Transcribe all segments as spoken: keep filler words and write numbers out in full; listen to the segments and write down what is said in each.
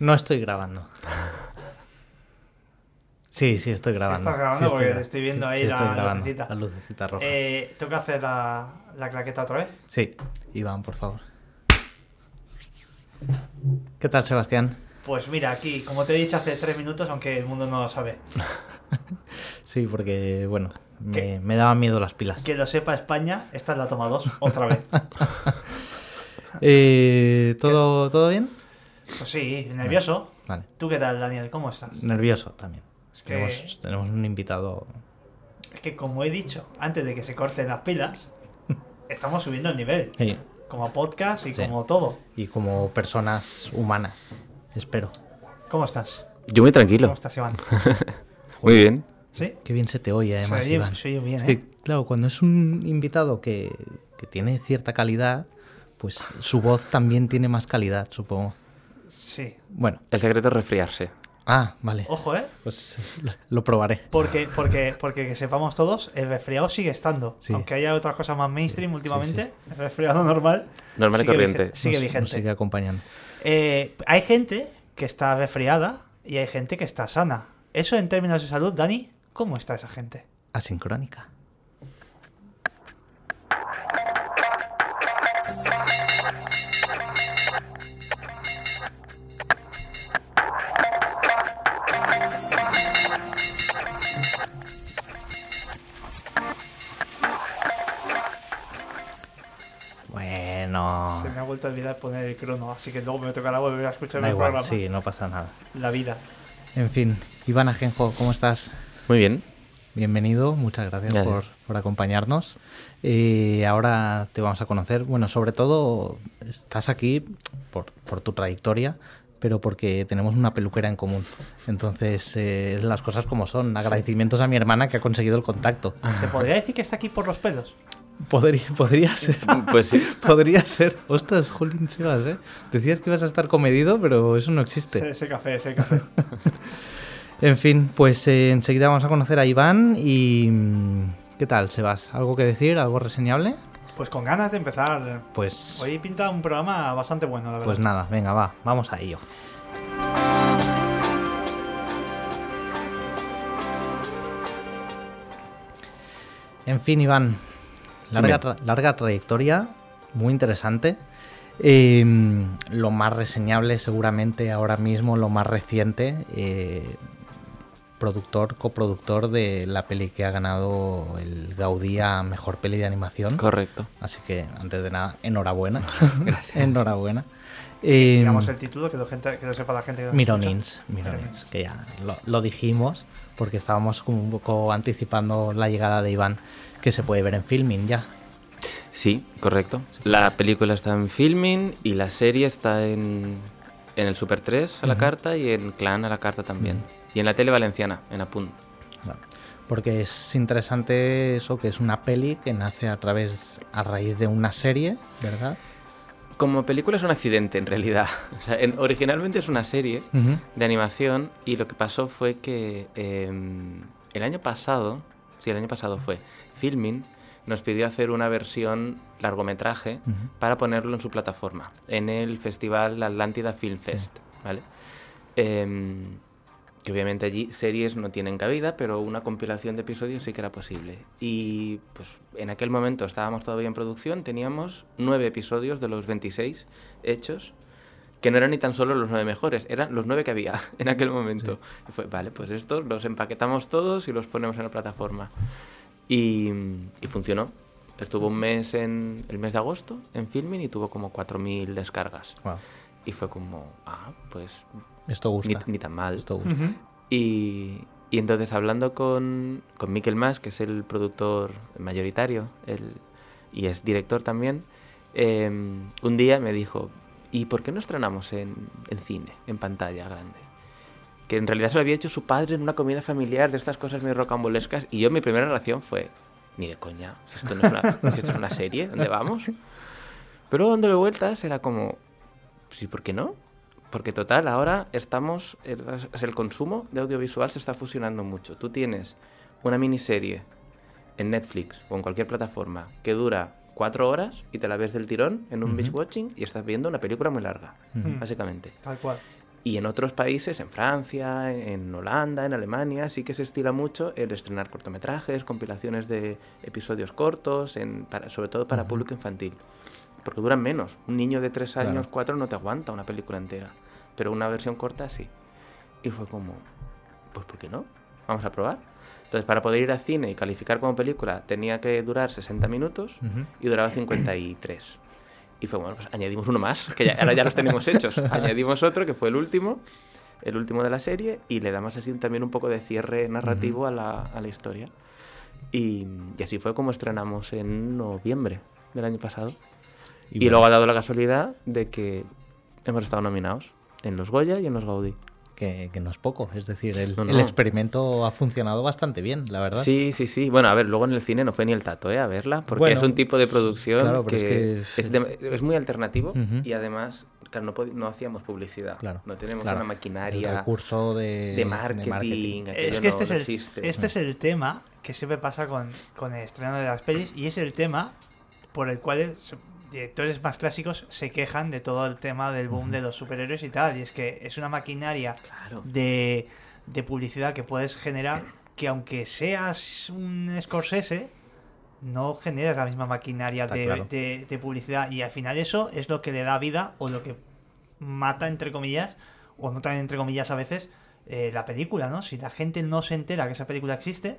No estoy grabando. Sí, sí, estoy grabando. Sí, estás grabando sí, porque estoy, estoy viendo sí, ahí sí, la, estoy grabando, lucecita. La lucecita roja. Eh, ¿Tengo que hacer la, la claqueta otra vez? Sí. Iván, por favor. ¿Qué tal, Sebastián? Pues mira, aquí, como te he dicho hace tres minutos, aunque el mundo no lo sabe. Sí, porque, bueno, me, me daban miedo las pilas. Que lo sepa España, esta es la toma dos, otra vez. eh, ¿todo, ¿Todo bien? Pues sí, nervioso. Vale. ¿Tú qué tal, Daniel? ¿Cómo estás? Nervioso también. Es que... tenemos, tenemos un invitado... Es que, como he dicho, antes de que se corten las pilas, estamos subiendo el nivel. Sí. Como podcast y sí. como todo. Y como personas humanas, espero. ¿Cómo estás? Yo muy tranquilo. ¿Cómo estás, Iván? Muy bien. ¿Sí? Qué bien se te oye, además, soy, Iván. Soy bien, ¿eh? Es que, claro, cuando es un invitado que, que tiene cierta calidad, pues su voz también tiene más calidad, supongo. Sí. Bueno. El secreto es resfriarse. Ah, vale. Ojo, ¿eh? Pues lo probaré. Porque, porque, porque que sepamos todos, el resfriado sigue estando. Sí. Aunque haya otras cosas más mainstream últimamente, sí, sí. el resfriado normal... Normal y corriente. Sigue nos, vigente. Nos sigue acompañando. Eh, hay gente que está resfriada y hay gente que está sana. Eso en términos de salud, Dani, ¿cómo está esa gente? Asincrónica. Vuelto a olvidar poner el crono, así que luego me tocará volver a escuchar el programa. Sí, no pasa nada. La vida. En fin, Iván Agenjo, ¿cómo estás? Muy bien. Bienvenido, muchas gracias, gracias. Por, por acompañarnos. Eh, ahora te vamos a conocer. Bueno, sobre todo estás aquí por, por tu trayectoria, pero porque tenemos una peluquera en común. Entonces, eh, las cosas como son. Agradecimientos sí. a mi hermana que ha conseguido el contacto. ¿Se podría decir que está aquí por los pelos? Podría, podría ser. Pues sí. Podría ser. Ostras, jolín, Sebas, ¿eh? Decías que ibas a estar comedido, pero eso no existe. Ese café, ese café. En fin, pues eh, enseguida vamos a conocer a Iván y... ¿Qué tal, Sebas? ¿Algo que decir? ¿Algo reseñable? Pues con ganas de empezar. Pues... Hoy pinta un programa bastante bueno, la verdad. Pues nada, venga, va. Vamos a ello. En fin, Iván... Larga, tra- larga trayectoria, muy interesante. Eh, lo más reseñable seguramente ahora mismo, lo más reciente, eh, productor, coproductor de la peli que ha ganado el Gaudí a Mejor Peli de Animación. Correcto. Así que, antes de nada, enhorabuena. Gracias. Enhorabuena. Eh, digamos el título, que lo, gente, que lo sepa la gente. Que Mironins, Mironins, que ya lo, lo dijimos porque estábamos como un poco anticipando la llegada de Iván, que se puede ver en Filmin ya. Sí, correcto. La película está en Filmin y la serie está en, en el Super tres a la uh-huh. carta y en Clan a la carta también. Uh-huh. Y en la tele valenciana, en Apunt. Porque es interesante eso, que es una peli que nace a través a raíz de una serie, ¿verdad? Como película es un accidente, en realidad. O sea, en, originalmente es una serie uh-huh. de animación y lo que pasó fue que eh, el año pasado, sí, el año pasado fue, Filmin nos pidió hacer una versión largometraje uh-huh. para ponerlo en su plataforma, en el festival Atlántida Film Fest, sí. ¿vale? Eh, que obviamente allí series no tienen cabida, pero una compilación de episodios sí que era posible. Y pues en aquel momento estábamos todavía en producción, teníamos nueve episodios de los veintiséis hechos, que no eran ni tan solo los nueve mejores, eran los nueve que había en aquel momento. Sí. Y fue, vale, pues estos los empaquetamos todos y los ponemos en la plataforma. Y, y funcionó. Estuvo un mes en el mes de agosto en Filmin y tuvo como cuatro mil descargas. Wow. Y fue como, ah, pues... Esto gusta. Ni, ni tan mal. Esto gusta. Uh-huh. Y, y entonces hablando con, con Mikel Mas, que es el productor mayoritario el, y es director también, eh, un día me dijo, ¿y por qué no estrenamos en, en cine, en pantalla grande? Que en realidad se lo había hecho su padre en una comida familiar de estas cosas muy rocambolescas y yo mi primera reacción fue, ni de coña, si esto, no es una, si esto es una serie, ¿dónde vamos? Pero dándole vueltas era como, sí, ¿por qué no? Porque total, ahora estamos, el, el consumo de audiovisual se está fusionando mucho. Tú tienes una miniserie en Netflix o en cualquier plataforma que dura cuatro horas y te la ves del tirón en un uh-huh. binge watching y estás viendo una película muy larga, uh-huh. básicamente. Tal cual. Y en otros países, en Francia, en Holanda, en Alemania, sí que se estila mucho el estrenar cortometrajes, compilaciones de episodios cortos, en, para, sobre todo para uh-huh. público infantil, porque duran menos. Un niño de tres años, claro. cuatro, no te aguanta una película entera, pero una versión corta sí. Y fue como, pues ¿por qué no? Vamos a probar. Entonces, para poder ir al cine y calificar como película, tenía que durar sesenta minutos uh-huh. y duraba cincuenta y tres. Y fue, bueno, pues añadimos uno más, que ya, ahora ya los tenemos hechos. Añadimos otro, que fue el último, el último de la serie, y le damos así también un poco de cierre narrativo uh-huh. a, la, a la historia. Y, y así fue como estrenamos en noviembre del año pasado. Y, y bueno. luego ha dado la casualidad de que hemos estado nominados en los Goya y en los Gaudí. Que, que no es poco, es decir, el, no, no. el experimento ha funcionado bastante bien, la verdad. Sí, sí, sí. Bueno, a ver, luego en el cine no fue ni el tato, ¿eh? A verla, porque bueno, es un tipo de producción claro, que, es, que es, es, de, es muy alternativo uh-huh. y además, claro, no, no hacíamos publicidad, claro, no tenemos claro. una maquinaria, el recurso de, de, marketing, de marketing. Es que este, no, es, el, no este es el tema que siempre pasa con, con el estreno de las pelis y es el tema por el cual... Es, directores más clásicos se quejan de todo el tema del boom de los superhéroes y tal, y es que es una maquinaria claro. de, de publicidad que puedes generar, que aunque seas un Scorsese no generas la misma maquinaria de, claro. de, de publicidad, y al final eso es lo que le da vida o lo que mata, entre comillas, o no tan entre comillas a veces, eh, la película, ¿no? Si la gente no se entera que esa película existe,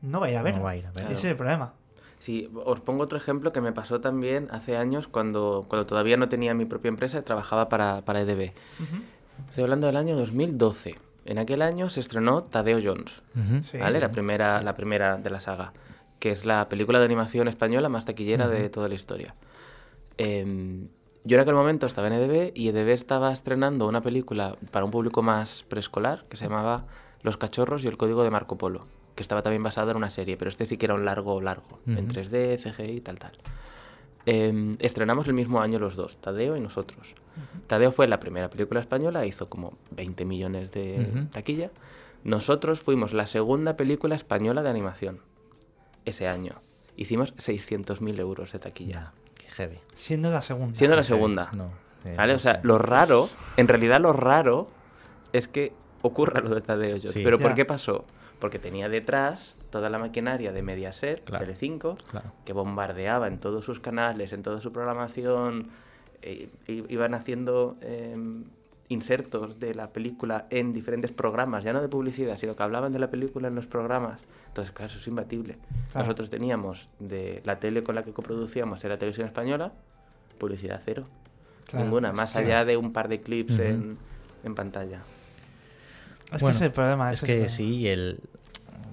no va a ir a verla, no va a ir a verla. Ese claro. es el problema. Sí, os pongo otro ejemplo que me pasó también hace años cuando, cuando todavía no tenía mi propia empresa y trabajaba para, para E D B. Uh-huh. Estoy hablando del año dos mil doce. En aquel año se estrenó Tadeo Jones, uh-huh. sí, ¿vale? Sí. La primera, la primera de la saga, que es la película de animación española más taquillera uh-huh. de toda la historia. Eh, yo en aquel momento estaba en E D B y E D B estaba estrenando una película para un público más preescolar que se llamaba Los cachorros y el código de Marco Polo, que estaba también basado en una serie, pero este sí que era un largo largo, uh-huh. en tres D, C G I y tal, tal. Eh, estrenamos el mismo año los dos, Tadeo y nosotros. Uh-huh. Tadeo fue la primera película española, hizo como veinte millones de uh-huh. taquilla. Nosotros fuimos la segunda película española de animación ese año. Hicimos seiscientos mil euros de taquilla. Ya, qué heavy. Siendo la segunda. Siendo la segunda. No, eh, ¿vale? O sea, lo raro, en realidad lo raro, es que ocurra lo de Tadeo Jones. Sí. ¿Pero ya. por qué pasó? Porque tenía detrás toda la maquinaria de Mediaset, claro, Telecinco, claro, que bombardeaba en todos sus canales, en toda su programación, e, e, iban haciendo eh, insertos de la película en diferentes programas, ya no de publicidad, sino que hablaban de la película en los programas. Entonces, claro, eso es imbatible. Claro. Nosotros teníamos de la tele con la que coproducíamos, era Televisión Española, publicidad cero. Claro, ninguna, más que... allá de un par de clips uh-huh. en, en pantalla. Es bueno, que es el problema. Es que problema. sí, el,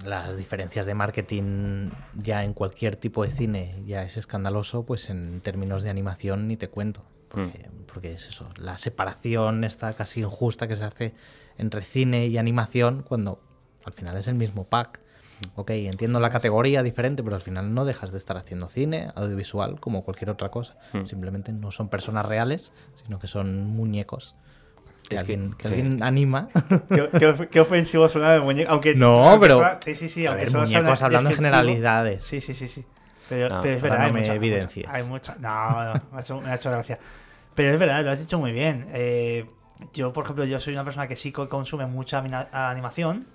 las diferencias de marketing ya en cualquier tipo de cine ya es escandaloso, pues en términos de animación ni te cuento. Porque, mm. porque es eso, la separación esta casi injusta que se hace entre cine y animación cuando al final es el mismo pack. Ok, entiendo la categoría diferente, pero al final no dejas de estar haciendo cine, audiovisual, como cualquier otra cosa. Mm. Simplemente no son personas reales, sino que son muñecos. Que es alguien, que, que alguien sí. anima. ¿Qué, qué, qué ofensivo suena el muñeco? Aunque, no, pero... Suena, sí, sí, sí. Aunque ver, muñecos hablando en generalidades. Sí, sí, sí, sí. Pero, no, pero es verdad, hay muchas evidencias. Hay mucha, no, no, me ha, hecho, me ha hecho gracia. Pero es verdad, lo has dicho muy bien. Eh, yo, por ejemplo, yo soy una persona que sí consume mucha animación,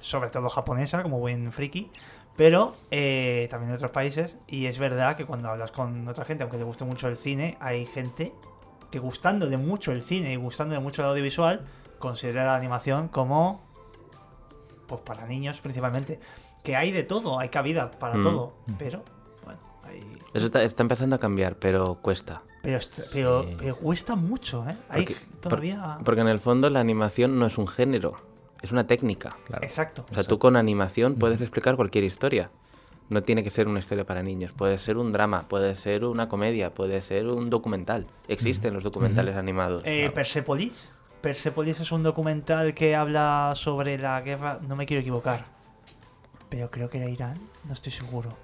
sobre todo japonesa, como buen friki, pero eh, también de otros países. Y es verdad que cuando hablas con otra gente, aunque te guste mucho el cine, hay gente... que gustándole mucho el cine y gustándole mucho el audiovisual, considera la animación como, pues para niños principalmente, que hay de todo, hay cabida para mm. todo, pero bueno, hay... Eso está, está empezando a cambiar, pero cuesta. Pero, pero, sí. pero cuesta mucho, ¿eh? Hay porque, todavía... Por, porque en el fondo la animación no es un género, es una técnica. Claro. Exacto. O sea, exacto. tú con animación puedes explicar cualquier historia. No tiene que ser una historia para niños, puede ser un drama, puede ser una comedia, puede ser un documental. Existen uh-huh. los documentales uh-huh. animados. Eh, claro. Persepolis. Persepolis es un documental que habla sobre la guerra, no me quiero equivocar, pero creo que era Irán, no estoy seguro.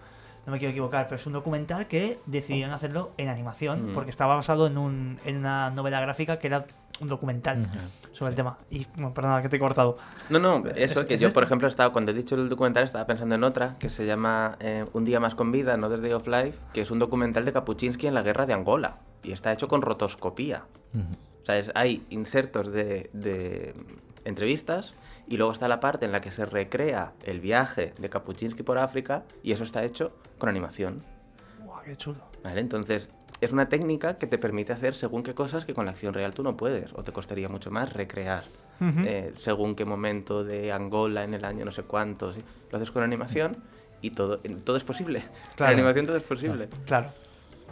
No me quiero equivocar, pero es un documental que decidieron hacerlo en animación, uh-huh. porque estaba basado en, un, en una novela gráfica que era un documental uh-huh. sobre el tema. Y, bueno, perdona, que te he cortado. No, no, eso, ¿Es, que es yo, este? por ejemplo, estaba, cuando he dicho el documental, estaba pensando en otra, que se llama eh, Un día más con vida, Another Day of Life, que es un documental de Kapuscinski en la guerra de Angola, y está hecho con rotoscopía. Uh-huh. O sea, es, hay insertos de, de entrevistas y luego está la parte en la que se recrea el viaje de Kapuscinski por África y eso está hecho con animación. ¡Guau, qué chulo! Vale, entonces es una técnica que te permite hacer según qué cosas que con la acción real tú no puedes o te costaría mucho más recrear. Uh-huh. eh, según qué momento de Angola en el año no sé cuánto. ¿Sí? Lo haces con animación y todo, todo es posible. Claro. La animación todo es posible. Claro.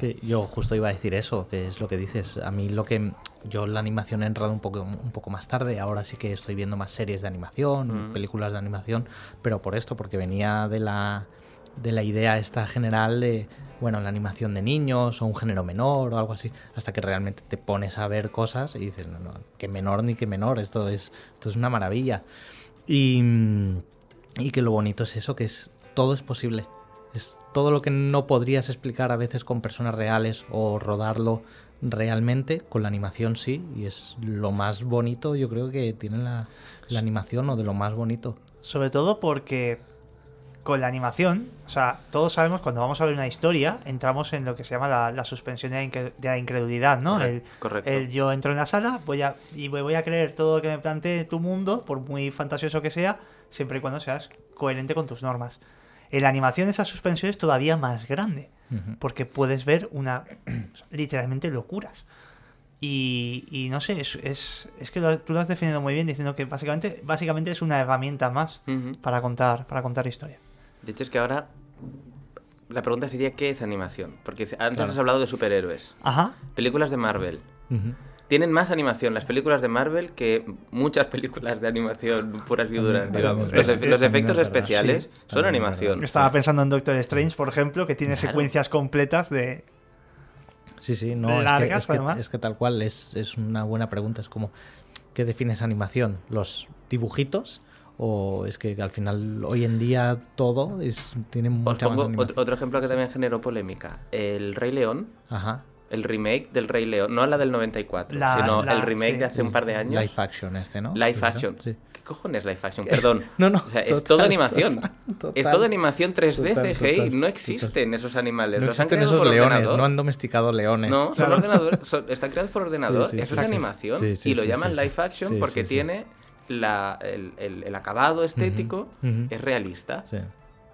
Sí, yo justo iba a decir eso, que es lo que dices. A mí lo que... Yo la animación he entrado un poco, un poco más tarde. Ahora sí que estoy viendo más series de animación, mm. películas de animación, pero por esto, porque venía de la, de la idea esta general de... bueno, la animación de niños o un género menor o algo así, hasta que realmente te pones a ver cosas y dices, no, no, que menor ni que menor, esto es, esto es una maravilla. Y, y que lo bonito es eso, que es todo es posible. Es todo lo que no podrías explicar a veces con personas reales o rodarlo realmente, con la animación sí, y es lo más bonito, yo creo que tiene la, la animación, o de lo más bonito. Sobre todo porque... con la animación, o sea, todos sabemos cuando vamos a ver una historia, entramos en lo que se llama la, la suspensión de la incredulidad, ¿no? El, Correcto. El yo entro en la sala voy a, y voy a creer todo lo que me plantee tu mundo, por muy fantasioso que sea, siempre y cuando seas coherente con tus normas. En la animación esa suspensión es todavía más grande, uh-huh. porque puedes ver una, literalmente locuras. Y, y no sé, es, es, es que lo, tú lo has definido muy bien diciendo que básicamente, básicamente es una herramienta más uh-huh. para contar, para contar historia. De hecho, es que ahora la pregunta sería ¿qué es animación? Porque antes claro. has hablado de superhéroes. Ajá. Películas de Marvel. Uh-huh. Tienen más animación las películas de Marvel que muchas películas de animación puras y duras, digamos. Los, efe- los efectos especiales sí, son animación. Estaba pensando en Doctor Strange, por ejemplo, que tiene claro. secuencias completas de... Sí, sí, no, largas, es, que, es, que, es que tal cual, es, es una buena pregunta. Es como, ¿qué defines animación? ¿Los dibujitos? O es que al final, hoy en día, todo es, tiene mucha más animación. Otro, otro ejemplo que también generó polémica. El Rey León. Ajá. El remake del Rey León. No la del noventa y cuatro, la, sino la, el remake sí. de hace un par de años. Live action este, ¿no? Live action. Sí. ¿Qué cojones live action? Perdón. No, no. O sea, total, es todo animación. Total, total, es todo animación tres D, total, C G I. Total, no existen total. Esos animales. No los existen han esos leones. Ordenador. No han domesticado leones. No, son ordenador, son, están creados por ordenador. Sí, sí, eso sí, es sí, animación. Sí, sí, y lo sí, llaman sí, live action sí, porque sí, tiene... Sí. La, el, el, el acabado estético uh-huh, uh-huh. es realista. Sí.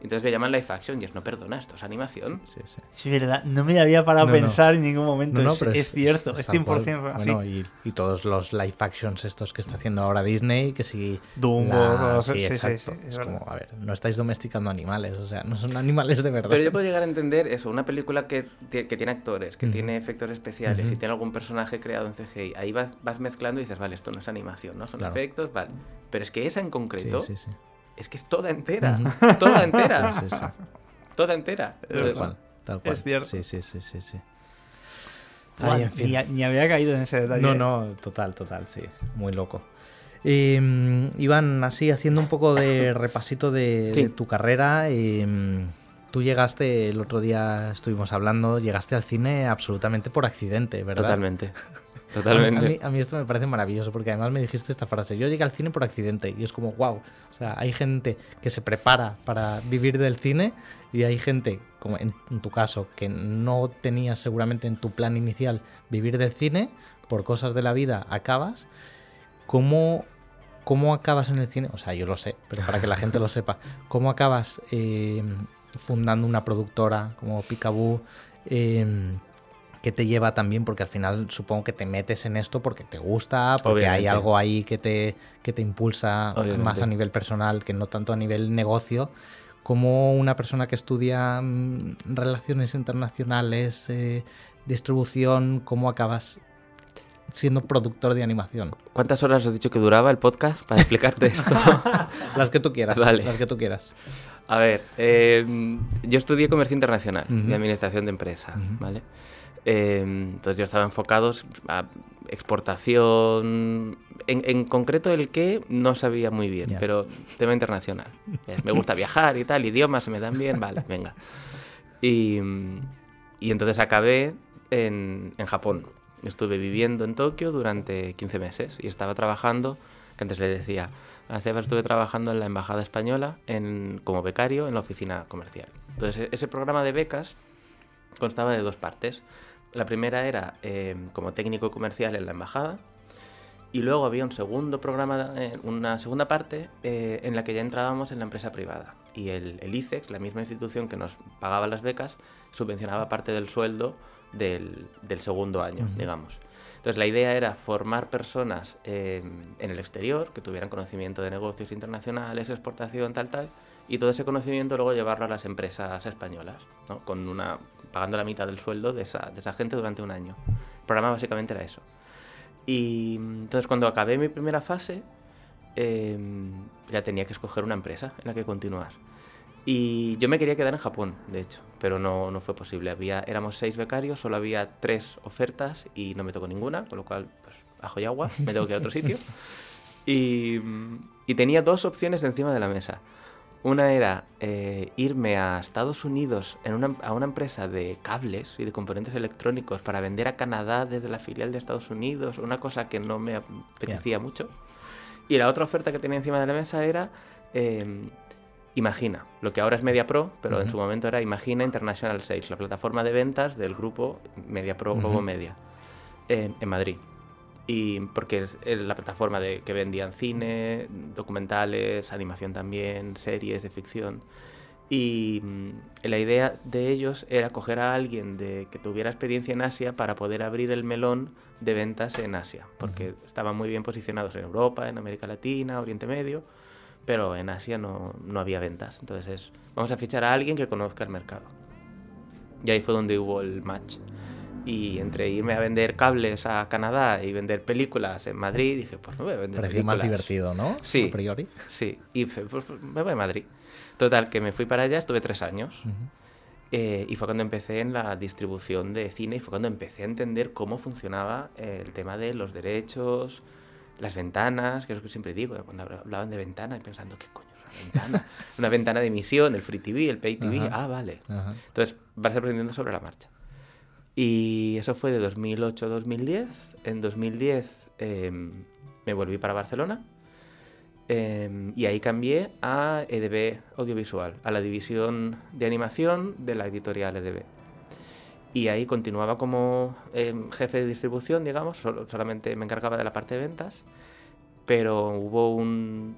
Entonces le llaman live action y es, no perdona, esto es animación. Sí, sí, sí. Es verdad, no me había parado no, a pensar no. en ningún momento. No, no, es, es, es cierto, es, es cien por ciento cual, así. Bueno, y, y todos los live actions estos que está haciendo ahora Disney, que si... Dumbo, la, sí, sí, exacto. Sí, sí, es es como, a ver, no estáis domesticando animales, o sea, no son animales de verdad. Pero yo puedo llegar a entender eso, una película que, t- que tiene actores, que mm. tiene efectos especiales mm-hmm. y tiene algún personaje creado en C G I, ahí vas, vas mezclando y dices, vale, esto no es animación, no son claro. efectos, vale. Pero es que esa en concreto... Sí, sí, sí. Es que es toda entera, uh-huh. toda entera, sí, sí, sí. toda entera. Tal cual, tal cual. Es cierto. Sí, sí, sí, sí, sí. Ay, Ay, en fin. ni, ni había caído en ese detalle. No, no, total, total, sí, muy loco. Eh, Iván, así haciendo un poco de repasito de, sí. de tu carrera, eh, tú llegaste, el otro día estuvimos hablando, llegaste al cine absolutamente por accidente, ¿verdad? Totalmente. Totalmente. A mí, a mí esto me parece maravilloso porque además me dijiste esta frase, yo llegué al cine por accidente y es como wow, o sea, hay gente que se prepara para vivir del cine y hay gente, como en tu caso, que no tenías seguramente en tu plan inicial vivir del cine, por cosas de la vida acabas. ¿Cómo, cómo acabas en el cine? O sea, yo lo sé, pero para que la gente lo sepa, ¿cómo acabas eh, fundando una productora como Peekaboo? Eh, ¿Qué te lleva también? Porque al final supongo que te metes en esto porque te gusta, porque obviamente. Hay algo ahí que te, que te impulsa obviamente. Más a nivel personal que no tanto a nivel negocio. Como una persona que estudia relaciones internacionales, eh, distribución, ¿cómo acabas siendo productor de animación? ¿Cuántas horas has dicho que duraba el podcast para explicarte esto? Las que tú quieras, vale. Las que tú quieras. A ver, eh, yo estudié Comercio Internacional uh-huh. y Administración de Empresa, uh-huh. ¿vale? Eh, entonces yo estaba enfocado a exportación, en, en concreto el que no sabía muy bien, yeah. pero tema internacional. Me gusta viajar y tal, idiomas se me dan bien, vale, venga. Y, y entonces acabé en, en Japón. Estuve viviendo en Tokio durante quince meses y estaba trabajando, que antes le decía, a Seba estuve trabajando en la Embajada Española en, como becario en la oficina comercial. Entonces ese programa de becas constaba de dos partes. La primera era eh, como técnico comercial en la embajada y luego había un segundo programa, eh, una segunda parte eh, en la que ya entrábamos en la empresa privada. Y el, el ICEX, la misma institución que nos pagaba las becas, subvencionaba parte del sueldo del, del segundo año, uh-huh. digamos. Entonces la idea era formar personas eh, en el exterior que tuvieran conocimiento de negocios internacionales, exportación, tal, tal, y todo ese conocimiento luego llevarlo a las empresas españolas, ¿no? Con una, pagando la mitad del sueldo de esa, de esa gente durante un año. El programa básicamente era eso. Y entonces cuando acabé mi primera fase, eh, ya tenía que escoger una empresa en la que continuar. Y yo me quería quedar en Japón, de hecho, pero no, no fue posible. Había, éramos seis becarios, solo había tres ofertas y no me tocó ninguna, con lo cual, pues, ajo y agua, me tengo que ir a otro sitio. Y, y tenía dos opciones encima de la mesa. Una era eh, irme a Estados Unidos en una, a una empresa de cables y de componentes electrónicos para vender a Canadá desde la filial de Estados Unidos, una cosa que no me apetecía yeah. mucho. Y la otra oferta que tenía encima de la mesa era... Eh, Imagina, lo que ahora es Media Pro, pero uh-huh. en su momento era Imagina International seis, la plataforma de ventas del grupo Media Pro, uh-huh. Globo Media, eh, en Madrid. Y porque es, es la plataforma de, que vendían cine, documentales, animación también, series de ficción. Y mm, la idea de ellos era coger a alguien de, que tuviera experiencia en Asia para poder abrir el melón de ventas en Asia, porque uh-huh. estaban muy bien posicionados en Europa, en América Latina, Oriente Medio... pero en Asia no, no había ventas. Entonces es, vamos a fichar a alguien que conozca el mercado. Y ahí fue donde hubo el match. Y entre irme a vender cables a Canadá y vender películas en Madrid, dije, pues me voy a vender Parecía películas. Más divertido, ¿no? Sí, a priori. Sí, y pues me voy a Madrid. Total, que me fui para allá, estuve tres años. Uh-huh. Eh, y fue cuando empecé en la distribución de cine y fue cuando empecé a entender cómo funcionaba el tema de los derechos... Las ventanas, que es lo que siempre digo, cuando hablaban de ventana, y pensando, ¿qué coño es una ventana? Una ventana de emisión, el Free T V, el Pay T V, ajá, ah, vale. Ajá. Entonces vas aprendiendo sobre la marcha. Y eso fue de dos mil ocho a dos mil diez. En dos mil diez eh, me volví para Barcelona eh, y ahí cambié a E D B Audiovisual, a la división de animación de la editorial E D B. Y ahí continuaba como eh, jefe de distribución, digamos, solo, solamente me encargaba de la parte de ventas, pero hubo un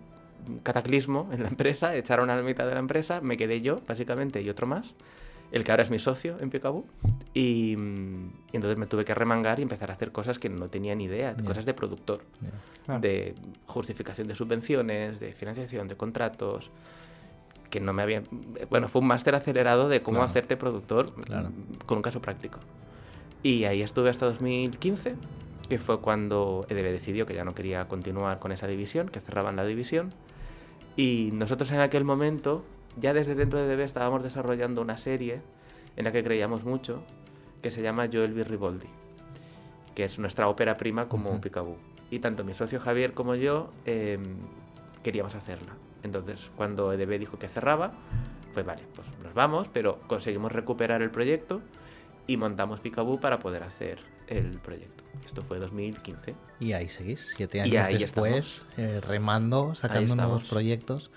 cataclismo en la empresa, echaron a la mitad de la empresa, me quedé yo, básicamente, y otro más, el que ahora es mi socio en Peekaboo, y, y entonces me tuve que remangar y empezar a hacer cosas que no tenía ni idea, yeah. cosas de productor, yeah. ah. de justificación de subvenciones, de financiación, de contratos... que no me había... Bueno, fue un máster acelerado de cómo claro. hacerte productor claro. con un caso práctico. Y ahí estuve hasta dos mil quince, que fue cuando E D B decidió que ya no quería continuar con esa división, que cerraban la división. Y nosotros en aquel momento, ya desde dentro de E D B, estábamos desarrollando una serie en la que creíamos mucho, que se llama Yo, Elvis Riboldi, que es nuestra ópera prima como uh-huh. Peekaboo. Y tanto mi socio Javier como yo eh, queríamos hacerla. Entonces, cuando E D B dijo que cerraba, pues vale, pues nos vamos, pero conseguimos recuperar el proyecto y montamos Peekaboo para poder hacer el proyecto. Esto fue dos mil quince. Y ahí seguís, siete años después, eh, remando, sacando nuevos proyectos.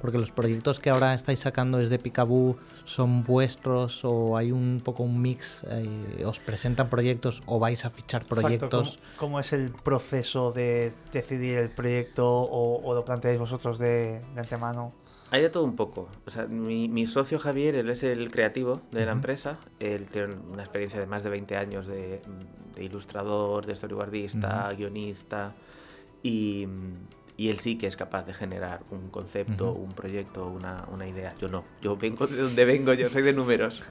Porque los proyectos que ahora estáis sacando desde Peekaboo son vuestros o hay un poco un mix, eh, os presentan proyectos o vais a fichar proyectos. Exacto. ¿Cómo, cómo es el proceso de decidir el proyecto o, o lo planteáis vosotros de, de antemano? Hay de todo un poco. O sea, mi, mi socio Javier, él es el creativo de uh-huh. la empresa, él tiene una experiencia de más de veinte años de, de ilustrador, de storyboardista, uh-huh. guionista y... Y él sí que es capaz de generar un concepto, uh-huh. un proyecto, una, una idea. Yo no, yo vengo de donde vengo, yo soy de números.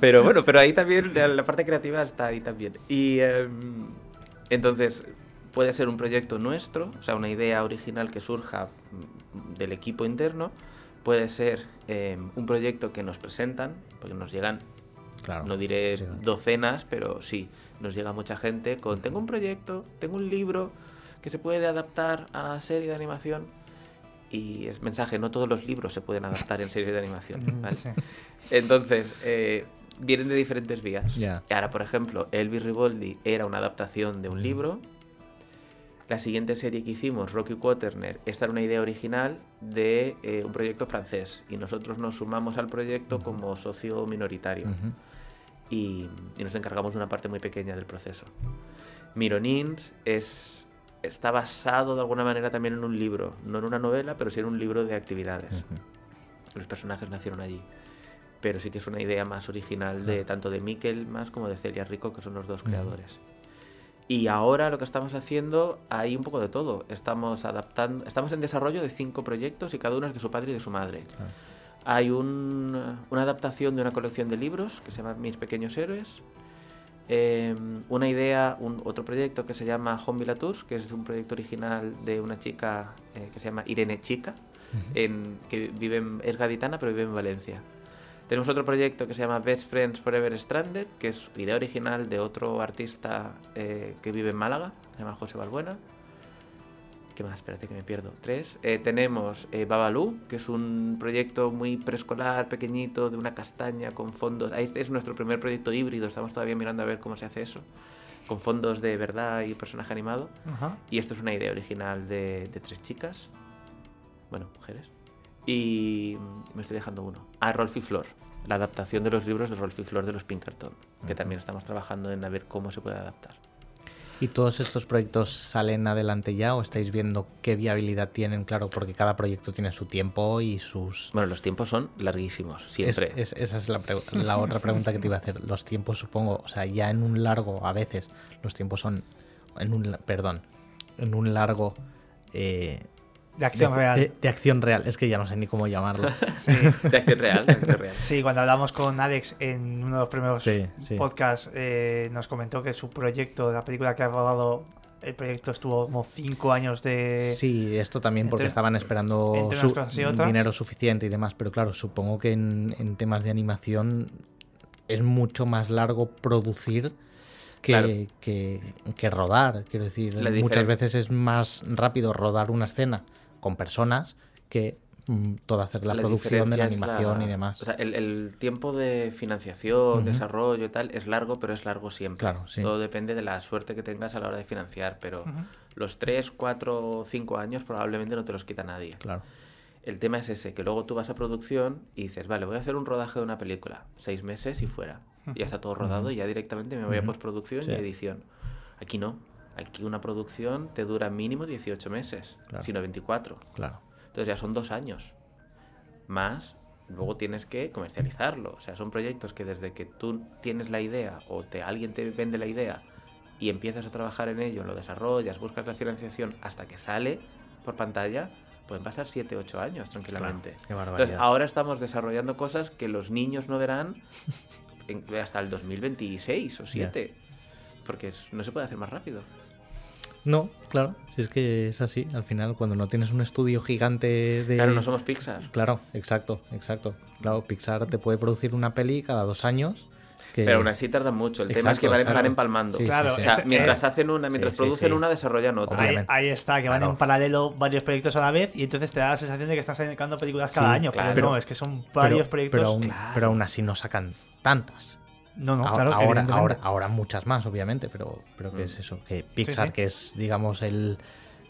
Pero bueno, pero ahí también la parte creativa está ahí también. Y eh, entonces puede ser un proyecto nuestro, o sea, una idea original que surja del equipo interno. Puede ser eh, un proyecto que nos presentan, porque nos llegan, claro, no diré sí. docenas, pero sí, nos llega mucha gente con tengo un proyecto, tengo un libro... que se puede adaptar a serie de animación y es mensaje, no todos los libros se pueden adaptar en serie de animación, ¿vale? Sí. Entonces, eh, vienen de diferentes vías. Yeah. Ahora, por ejemplo, Elvis Riboldi era una adaptación de un libro. La siguiente serie que hicimos, Rocky Quaterner, esta era una idea original de eh, un proyecto francés y nosotros nos sumamos al proyecto como socio minoritario uh-huh. y, y nos encargamos de una parte muy pequeña del proceso. Mironins es... está basado de alguna manera también en un libro, no en una novela, pero sí en un libro de actividades. Uh-huh. Los personajes nacieron allí, pero sí que es una idea más original de tanto de Mikel Mas como de Celia Rico, que son los dos creadores. Y ahora lo que estamos haciendo, hay un poco de todo. Estamos adaptando, estamos en desarrollo de cinco proyectos y cada uno es de su padre y de su madre. Ah. Hay un, una adaptación de una colección de libros que se llama Mis Pequeños Héroes. Eh, una idea, un, otro proyecto que se llama Home Villatours, que es un proyecto original de una chica eh, que se llama Irene Chica, uh-huh. en, que vive en, es gaditana pero vive en Valencia. Tenemos otro proyecto que se llama Best Friends Forever Stranded, que es idea original de otro artista eh, que vive en Málaga, se llama José Valbuena. ¿Qué más? Espérate que me pierdo. Tres. Eh, tenemos eh, Babalú, que es un proyecto muy preescolar, pequeñito, de una castaña con fondos. Ahí es nuestro primer proyecto híbrido, estamos todavía mirando a ver cómo se hace eso, con fondos de verdad y personaje animado. Uh-huh. Y esto es una idea original de, de tres chicas, bueno, mujeres. Y me estoy dejando uno. Ah, Rolf y Flor, la adaptación de los libros de Rolf y Flor de los Pinkerton, que también estamos trabajando en a ver cómo se puede adaptar. ¿Y todos estos proyectos salen adelante ya o estáis viendo qué viabilidad tienen? Claro, porque cada proyecto tiene su tiempo y sus... Bueno, los tiempos son larguísimos, siempre. Es, es, esa es la, la otra pregunta que te iba a hacer. Los tiempos, supongo, o sea, ya en un largo, a veces, los tiempos son... en un Perdón, en un largo... Eh, De acción de, real. De, de acción real, es que ya no sé ni cómo llamarlo. Sí. De acción real, de acción real. Sí, cuando hablamos con Alex en uno de los primeros sí, sí. podcasts, eh, nos comentó que su proyecto, la película que ha rodado, el proyecto estuvo como cinco años de... Sí, esto también entre, porque estaban esperando su, dinero suficiente y demás, pero claro, supongo que en, en temas de animación es mucho más largo producir... Que, claro. que, que rodar, quiero decir, muchas veces es más rápido rodar una escena con personas que mm, toda hacer la, la producción de la animación la, y demás. O sea, el, el tiempo de financiación, uh-huh. desarrollo y tal es largo, pero es largo siempre. Claro, sí. Todo depende de la suerte que tengas a la hora de financiar, pero uh-huh. los tres, cuatro, cinco años probablemente no te los quita nadie. Claro. El tema es ese, que luego tú vas a producción y dices, vale, voy a hacer un rodaje de una película, seis meses y fuera. Ya está todo rodado uh-huh. y ya directamente me voy uh-huh. a postproducción sí. y edición. Aquí no. Aquí una producción te dura mínimo dieciocho meses, claro. sino veinticuatro. Claro. Entonces ya son dos años. Más, luego tienes que comercializarlo. O sea, son proyectos que desde que tú tienes la idea o te, alguien te vende la idea y empiezas a trabajar en ello, lo desarrollas, buscas la financiación hasta que sale por pantalla... Pueden pasar siete, ocho años tranquilamente. Claro, qué barbaridad. Entonces, ahora estamos desarrollando cosas que los niños no verán en, hasta el dos mil veintiséis o siete. Yeah. Porque es, no se puede hacer más rápido. No, claro. Si es que es así. Al final, cuando no tienes un estudio gigante de... Claro, no somos Pixar. Claro, exacto, exacto. Claro, Pixar te puede producir una peli cada dos años. Que... Pero aún así tardan mucho. El exacto, tema es que van, van empalmando. Sí, claro, sí, sí. O sea, mientras hacen una, mientras sí, producen sí, sí. una, desarrollan otra. Ahí, ahí está, que van claro. en paralelo varios proyectos a la vez y entonces te da la sensación de que están sacando películas cada sí, año. Claro. Pero no, es que son varios pero, proyectos. Pero aún, claro. pero aún así no sacan tantas. No, no, ahora, claro. Ahora, ahora, ahora muchas más, obviamente, pero, pero ¿qué mm. es eso? Que Pixar, sí, sí. que es, digamos, el...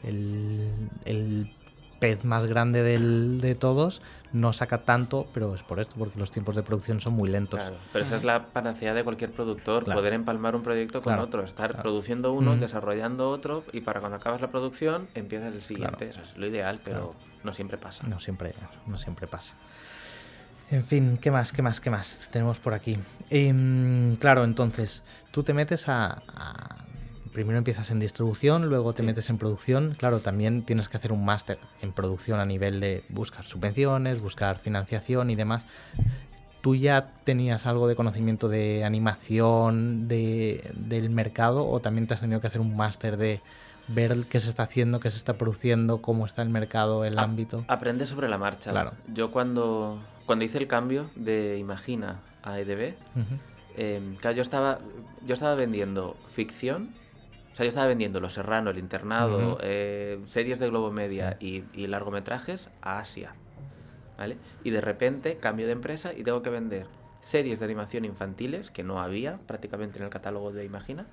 el, el pez más grande del, de todos, no saca tanto, pero es por esto, porque los tiempos de producción son muy lentos. Claro, pero esa es la panacea de cualquier productor, claro. poder empalmar un proyecto con claro, otro, estar claro. produciendo uno, mm. desarrollando otro, y para cuando acabas la producción, empiezas el siguiente. Claro. Eso es lo ideal, pero claro. no siempre pasa. No siempre, no siempre pasa. En fin, ¿qué más, qué más, qué más tenemos por aquí? Eh, claro, entonces, tú te metes a... a primero empiezas en distribución, luego te sí. metes en producción. Claro, también tienes que hacer un máster en producción a nivel de buscar subvenciones, buscar financiación y demás. ¿Tú ya tenías algo de conocimiento de animación de, del mercado o también te has tenido que hacer un máster de ver qué se está haciendo, qué se está produciendo, cómo está el mercado, el a- ámbito? Aprendes sobre la marcha. Claro. Yo cuando, cuando hice el cambio de Imagina a E D B, uh-huh. eh, claro, yo estaba, yo estaba vendiendo ficción. O sea, yo estaba vendiendo Los Serrano, El Internado, uh-huh. eh, series de Globo Media sí. y, y largometrajes a Asia, ¿vale? Y de repente cambio de empresa y tengo que vender series de animación infantiles, que no había prácticamente en el catálogo de Imagina,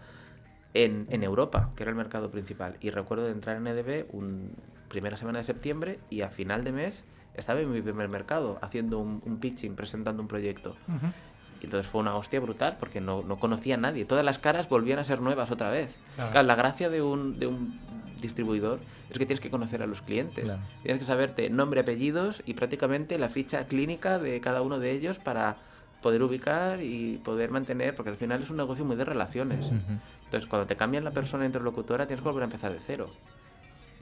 en, en Europa, que era el mercado principal. Y recuerdo de entrar en E D B un, primera semana de septiembre y a final de mes estaba en mi primer mercado haciendo un, un pitching, presentando un proyecto. Uh-huh. Entonces fue una hostia brutal porque no, no conocía a nadie. Todas las caras volvían a ser nuevas otra vez. Claro, la gracia de un, de un distribuidor es que tienes que conocer a los clientes. Claro. Tienes que saberte nombre, apellidos y prácticamente la ficha clínica de cada uno de ellos para poder ubicar y poder mantener, porque al final es un negocio muy de relaciones. Uh-huh. Entonces, cuando te cambian la persona interlocutora, tienes que volver a empezar de cero.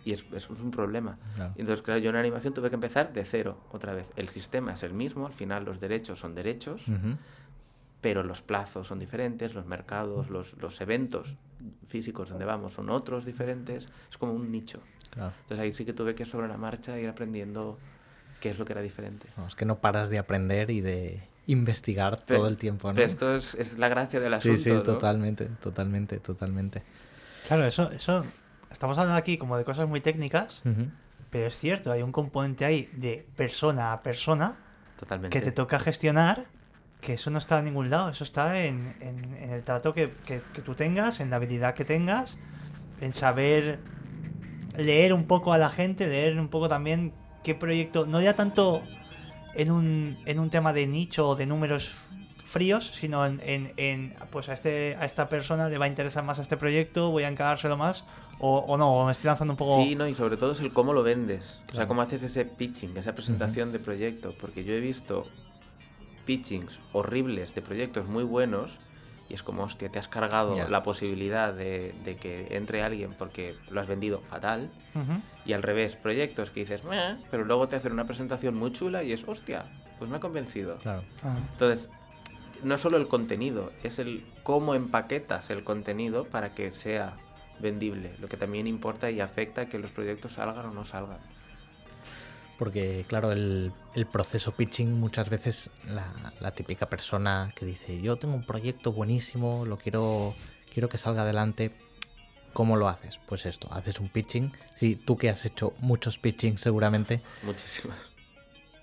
Y es, es un problema. Claro. Entonces, claro, yo en animación tuve que empezar de cero otra vez. El sistema es el mismo, al final los derechos son derechos, uh-huh. pero los plazos son diferentes, los mercados, los, los eventos físicos donde vamos son otros diferentes. Es como un nicho. Claro. Entonces ahí sí que tuve que sobre la marcha ir aprendiendo qué es lo que era diferente. No, es que no paras de aprender y de investigar pero, todo el tiempo, ¿no? Pero esto es, es la gracia del asunto, sí, sí, ¿no? Totalmente, totalmente, totalmente. Claro, eso... eso... Estamos hablando aquí como de cosas muy técnicas, uh-huh. pero es cierto, hay un componente ahí de persona a persona Totalmente. que te toca gestionar, que eso no está en ningún lado, eso está en, en, en el trato que, que, que tú tengas, en la habilidad que tengas, en saber leer un poco a la gente, leer un poco también qué proyecto, no ya tanto en un, en un tema de nicho o de números fríos, sino en, en, en pues a este a esta persona le va a interesar más a este proyecto, voy a encargárselo más, o, o no, o me estoy lanzando un poco... Sí, no, y sobre todo es el cómo lo vendes, claro. O sea, cómo haces ese pitching, esa presentación uh-huh. de proyecto, porque yo he visto pitchings horribles de proyectos muy buenos y es como, hostia, te has cargado yeah. la posibilidad de, de que entre alguien porque lo has vendido fatal, uh-huh. y al revés, proyectos que dices, meh, pero luego te hacen una presentación muy chula y es, hostia, pues me ha convencido. Claro. Ah. Entonces... No solo el contenido, es el cómo empaquetas el contenido para que sea vendible, lo que también importa y afecta que los proyectos salgan o no salgan. Porque, claro, el, el proceso pitching muchas veces la, la típica persona que dice yo tengo un proyecto buenísimo, lo quiero, quiero que salga adelante. ¿Cómo lo haces? Pues esto, haces un pitching. Sí, tú que has hecho muchos pitchings seguramente. Muchísimos.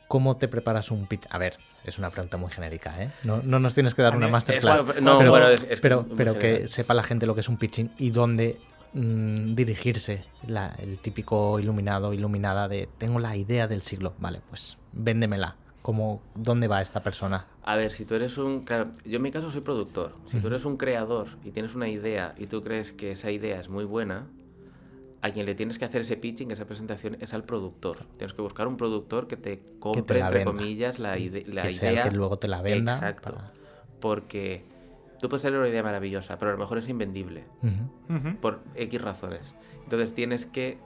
¿Cómo te preparas un pitch? A ver, es una pregunta muy genérica, ¿eh? No, no nos tienes que dar una masterclass. Bueno, no, pero bueno, es, es pero, pero que sepa la gente lo que es un pitching y dónde mmm, dirigirse. La, el típico iluminado, iluminada de tengo la idea del siglo. Vale, pues véndemela. ¿Cómo, ¿Dónde va esta persona? A ver, si tú eres un... Claro, yo en mi caso soy productor. Si tú eres un creador y tienes una idea y tú crees que esa idea es muy buena... A quien le tienes que hacer ese pitching, esa presentación, es al productor. Tienes que buscar un productor que te compre, que te entre comillas, la, ide la que idea. Sea el que luego te la venda. Exacto. Para... Porque tú puedes tener una idea maravillosa, pero a lo mejor es invendible. Uh-huh. Uh-huh. Por X razones. Entonces tienes que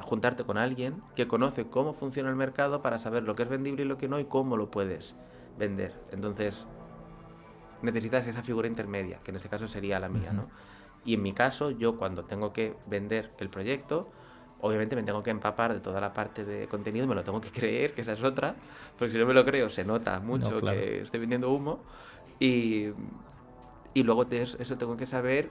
juntarte con alguien que conoce cómo funciona el mercado para saber lo que es vendible y lo que no y cómo lo puedes vender. Entonces necesitas esa figura intermedia, que en este caso sería la mía, uh-huh. ¿no? Y en mi caso, yo cuando tengo que vender el proyecto, obviamente me tengo que empapar de toda la parte de contenido, me lo tengo que creer, que esa es otra, porque si no me lo creo se nota mucho no, claro. que estoy vendiendo humo. Y, y luego te, eso tengo que saber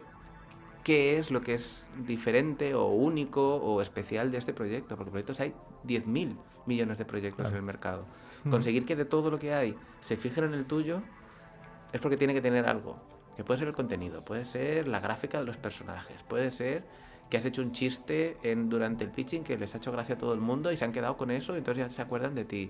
qué es lo que es diferente o único o especial de este proyecto, porque proyectos hay diez mil millones de proyectos claro. en el mercado. Conseguir que de todo lo que hay se fijen en el tuyo es porque tiene que tener algo. Que puede ser el contenido, puede ser la gráfica de los personajes, puede ser que has hecho un chiste en, durante el pitching que les ha hecho gracia a todo el mundo y se han quedado con eso y entonces ya se acuerdan de ti.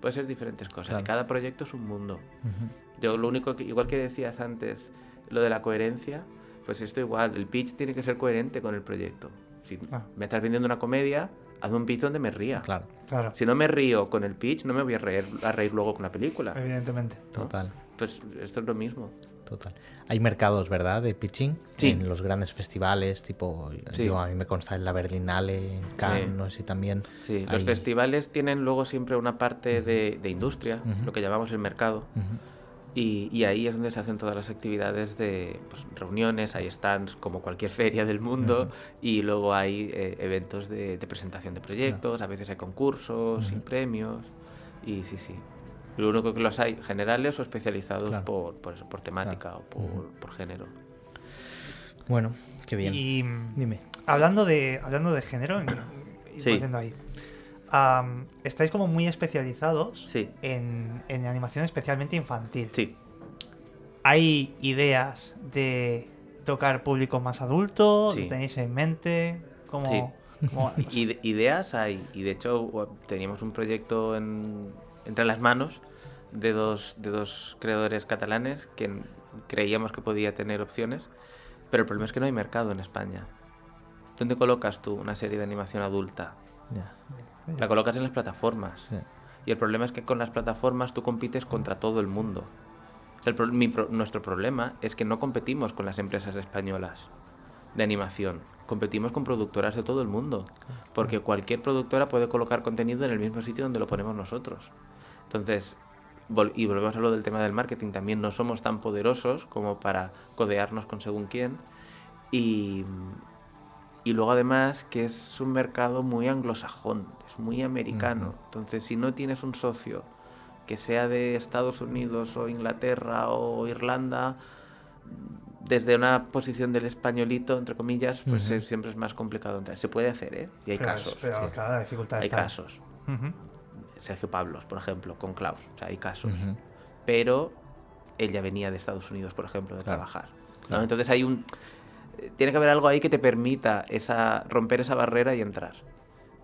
Puede ser diferentes cosas claro. y cada proyecto es un mundo. Uh-huh. Yo lo único que, igual que decías antes, lo de la coherencia, pues esto igual, el pitch tiene que ser coherente con el proyecto. Si ah. me estás vendiendo una comedia, hazme un pitch donde me ría. Claro. Claro. Si no me río con el pitch, no me voy a reír, a reír luego con la película. Evidentemente. ¿No? Total. Pues esto es lo mismo. Total. Hay mercados, ¿verdad?, de pitching. Sí. En los grandes festivales, tipo... Sí. Yo, a mí me consta en la Berlinale, en Cannes, sí. no sé si también... Sí, hay... los festivales tienen luego siempre una parte uh-huh. de, de industria, uh-huh. lo que llamamos el mercado, uh-huh. y, y ahí es donde se hacen todas las actividades de pues, reuniones, hay stands como cualquier feria del mundo, uh-huh. y luego hay eh, eventos de, de presentación de proyectos, uh-huh. a veces hay concursos uh-huh. y premios, y sí, sí. Lo único que los hay, generales o especializados claro. por, por, eso, por temática claro. o por, uh-huh. por género. Bueno, qué bien. Y dime. Hablando de, hablando de género, sí. volviendo ahí, um, estáis como muy especializados sí. en, en animación especialmente infantil. Sí. ¿Hay ideas de tocar público más adulto? Sí. ¿Lo tenéis en mente? ¿Cómo, sí. cómo, o sea... Ide- ideas hay. Y de hecho teníamos un proyecto en... entre las manos de dos, de dos creadores catalanes que creíamos que podía tener opciones, pero el problema es que no hay mercado en España. ¿Dónde colocas tú una serie de animación adulta? Yeah. Yeah. La colocas en las plataformas. Yeah. Y el problema es que con las plataformas tú compites contra todo el mundo. O sea, el pro mi pro nuestro problema es que no competimos con las empresas españolas de animación. Competimos con productoras de todo el mundo. Porque cualquier productora puede colocar contenido en el mismo sitio donde lo ponemos nosotros. Entonces, vol y volvemos a lo del tema del marketing. También no somos tan poderosos como para codearnos con según quién. Y... Y luego además que es un mercado muy anglosajón, es muy americano. Uh-huh. Entonces si no tienes un socio que sea de Estados Unidos o Inglaterra o Irlanda, desde una posición del españolito, entre comillas, pues uh-huh. es, siempre es más complicado entrar. Se puede hacer, ¿eh? Y hay pero, casos. Pero sí. Cada dificultad hay está. casos. Uh-huh. Sergio Pablos, por ejemplo, con Klaus. O sea, hay casos. Uh-huh. Pero ella venía de Estados Unidos, por ejemplo, de claro. trabajar. Claro. ¿No? Entonces hay un... Tiene que haber algo ahí que te permita esa, romper esa barrera y entrar.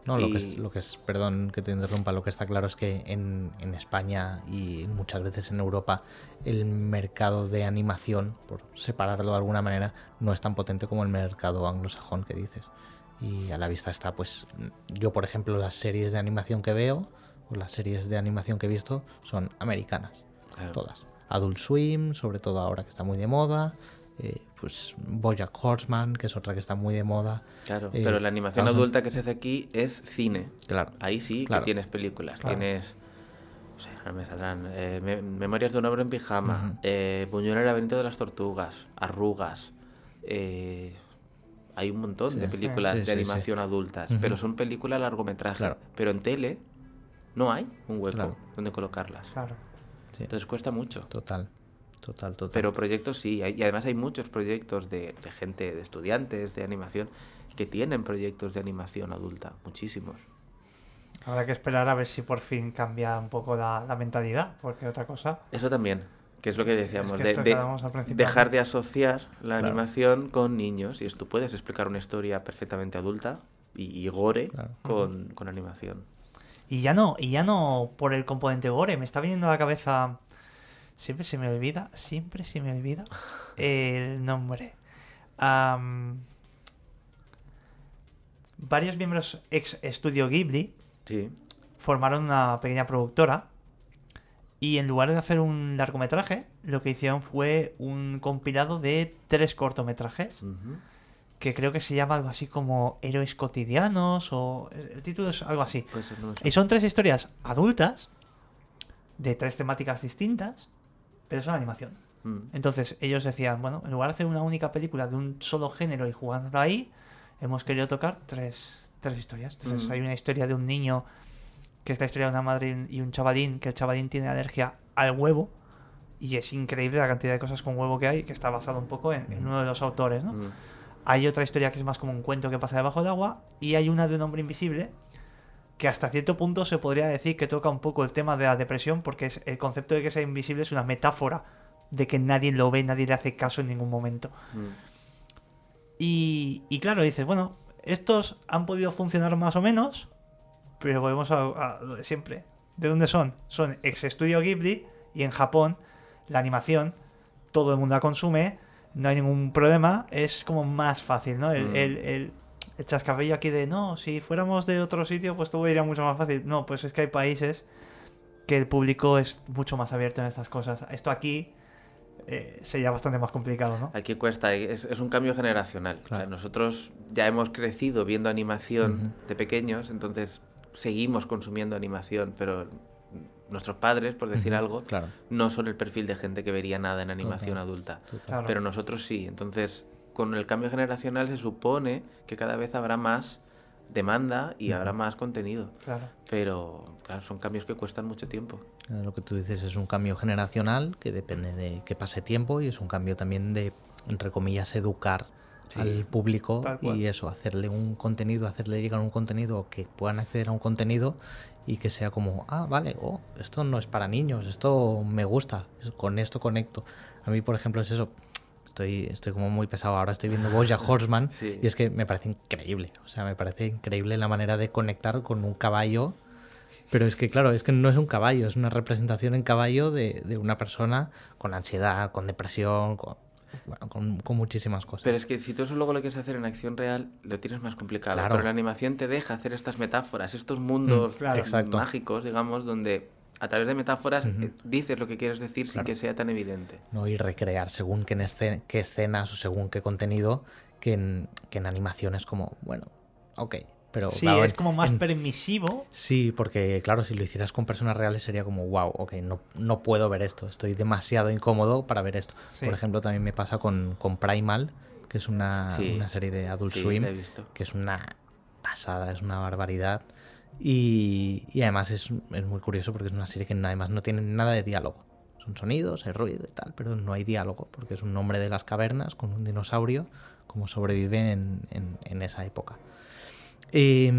No, y... Lo, que es, lo que es, perdón que te interrumpa, lo que está claro es que en, en España y muchas veces en Europa el mercado de animación, por separarlo de alguna manera, no es tan potente como el mercado anglosajón que dices. Y a la vista está, pues, yo por ejemplo las series de animación que veo o las series de animación que he visto son americanas, claro. todas. Adult Swim, sobre todo ahora que está muy de moda... Eh, pues BoJack Horseman, que es otra que está muy de moda. Claro, eh, pero la animación claro, adulta que se hace aquí es cine. Claro. Ahí sí claro, que tienes películas, claro. tienes... No sé, no me saldrán. Eh, me, Memorias de un hombre en pijama, uh-huh. eh, Buñuel en el laberinto de las tortugas, Arrugas. Eh, hay un montón sí. de películas sí, sí, de animación sí, sí. adultas, uh-huh. pero son películas largometraje. Claro. Pero en tele no hay un hueco claro. donde colocarlas. Claro. Sí. Entonces cuesta mucho. Total. Total, total. Pero proyectos sí, hay, y además hay muchos proyectos de, de gente, de estudiantes, de animación, que tienen proyectos de animación adulta, muchísimos. Habrá que esperar a ver si por fin cambia un poco la, la mentalidad, porque otra cosa... Eso también, que es lo que decíamos, es que de, de dejar de asociar la claro. animación con niños, y tú puedes explicar una historia perfectamente adulta y, y gore claro. con, con animación. Y ya no, y ya no por el componente gore, me está viniendo a la cabeza... Siempre se me olvida, siempre se me olvida el nombre. Um, varios miembros ex estudio Ghibli sí. formaron una pequeña productora y en lugar de hacer un largometraje, lo que hicieron fue un compilado de tres cortometrajes uh-huh. que creo que se llama algo así como Héroes Cotidianos o el título es algo así. Pues no es... Y son tres historias adultas de tres temáticas distintas, pero son animación. Mm. Entonces ellos decían, bueno, en lugar de hacer una única película de un solo género y jugándola ahí, hemos querido tocar tres, tres historias. Entonces mm. hay una historia de un niño, que es la historia de una madre y un chavalín, que el chavalín tiene alergia al huevo, y es increíble la cantidad de cosas con huevo que hay, que está basado un poco en, mm. en uno de los autores, ¿no? Mm. Hay otra historia que es más como un cuento que pasa debajo del agua, y hay una de un hombre invisible, que hasta cierto punto se podría decir que toca un poco el tema de la depresión, porque es el concepto de que sea invisible es una metáfora de que nadie lo ve, nadie le hace caso en ningún momento. Mm. Y, y claro, dices, bueno, estos han podido funcionar más o menos, pero volvemos a, a lo de siempre. ¿De dónde son? Son ex estudio Ghibli, y en Japón la animación, todo el mundo la consume, no hay ningún problema, es como más fácil, ¿no? El... Mm. el, el El chascabello aquí de, no, si fuéramos de otro sitio, pues todo iría mucho más fácil. No, pues es que hay países que el público es mucho más abierto en estas cosas. Esto aquí eh, sería bastante más complicado, ¿no? Aquí cuesta, es, es un cambio generacional. Claro. O sea, nosotros ya hemos crecido viendo animación uh-huh. de pequeños, entonces seguimos consumiendo animación, pero nuestros padres, por decir uh-huh. algo, claro. no son el perfil de gente que vería nada en animación Total. adulta. Total. Claro. Pero nosotros sí, entonces... Con el cambio generacional se supone que cada vez habrá más demanda y uh-huh. habrá más contenido. Claro. Pero claro, son cambios que cuestan mucho tiempo. Lo que tú dices es un cambio generacional que depende de que pase tiempo y es un cambio también de, entre comillas, educar sí. al público y eso, hacerle un contenido, hacerle llegar un contenido, que puedan acceder a un contenido y que sea como, ah, vale, oh, esto no es para niños, esto me gusta, con esto conecto. A mí, por ejemplo, es eso. Estoy, estoy como muy pesado, ahora estoy viendo BoJack Horseman sí. y es que me parece increíble, o sea, me parece increíble la manera de conectar con un caballo, pero es que claro, es que no es un caballo, es una representación en caballo de, de una persona con ansiedad, con depresión, con... bueno, con, con muchísimas cosas. Pero es que si tú eso luego lo quieres hacer en acción real, lo tienes más complicado. Claro. Pero la animación te deja hacer estas metáforas, estos mundos mm, claro. mágicos, digamos, donde a través de metáforas uh-huh. dices lo que quieres decir claro. sin que sea tan evidente. No, y recrear según qué, escen qué escenas o según qué contenido, que en, que en animación es como, bueno, ok. Pero, sí, claro, es como más en, permisivo. Sí, porque claro, si lo hicieras con personas reales sería como, wow, ok, no, no puedo ver esto, estoy demasiado incómodo para ver esto. Sí. Por ejemplo, también me pasa con, con Primal, que es una, sí. una serie de Adult sí, Swim, que es una pasada, es una barbaridad. Y, y además es, es muy curioso porque es una serie que además no tiene nada de diálogo. Son sonidos, hay ruido y tal, pero no hay diálogo, porque es un hombre de las cavernas con un dinosaurio, como sobrevive en, en, en esa época. Eh,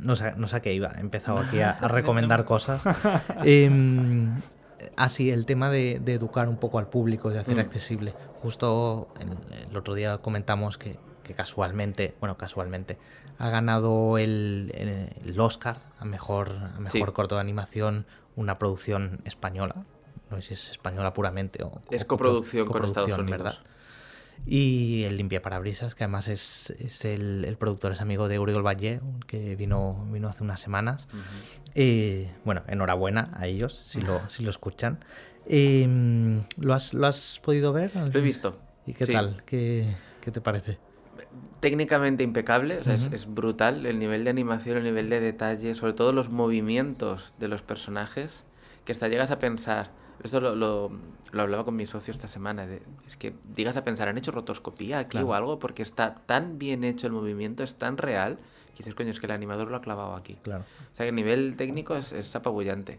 no, sé, no sé a qué iba, he empezado aquí a, a recomendar cosas. Eh, así, el tema de, de educar un poco al público, de hacer mm. accesible. Justo el, el otro día comentamos que, que casualmente, bueno, casualmente, ha ganado el, el, el Oscar a mejor, a mejor sí. corto de animación, una producción española. No sé si es española puramente o. Es coproducción, coproducción con Estados Unidos. ¿Verdad? Y el limpiaparabrisas, que además es, es el, el productor, es amigo de Uriol Valle, que vino, vino hace unas semanas. Uh-huh. eh, bueno, enhorabuena a ellos, si lo, si lo escuchan. Eh, ¿lo, has, ¿Lo has podido ver? Lo he visto. ¿Y qué sí. tal? ¿Qué, qué te parece? Técnicamente impecable, o sea, uh-huh. es, es brutal el nivel de animación, el nivel de detalle, sobre todo los movimientos de los personajes, que hasta llegas a pensar... Esto lo, lo, lo hablaba con mi socio esta semana. De, es que digas a pensar, ¿han hecho rotoscopía aquí claro. o algo? Porque está tan bien hecho el movimiento, es tan real, que dices, coño, es que el animador lo ha clavado aquí. Claro. O sea, que el nivel técnico es, es apabullante.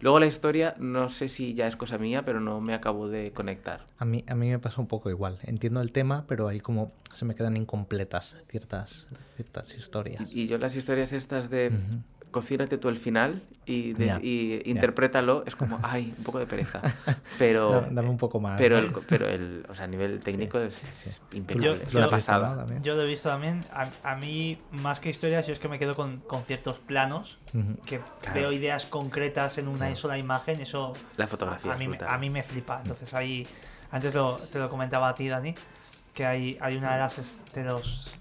Luego la historia, no sé si ya es cosa mía, pero no me acabo de conectar. A mí, a mí me pasa un poco igual. Entiendo el tema, pero ahí como se me quedan incompletas ciertas, ciertas historias. Y, y yo las historias estas de... Uh-huh. Cocínate tú el final y, de, yeah, y yeah. interprétalo, es como, ay, un poco de pereza. Pero, no, dame un poco más. Pero, el, pero el, o sea, a nivel técnico sí, es, sí. es impecable. Yo, yo, pasada. Visto, yo lo he visto también. A, a mí, más que historias, yo es que me quedo con, con ciertos planos, uh-huh. que claro. veo ideas concretas en una uh-huh. sola imagen. Eso la fotografía a, a, mí, a mí me flipa. Entonces ahí, antes lo, te lo comentaba a ti, Dani, que hay, hay una de las... De los,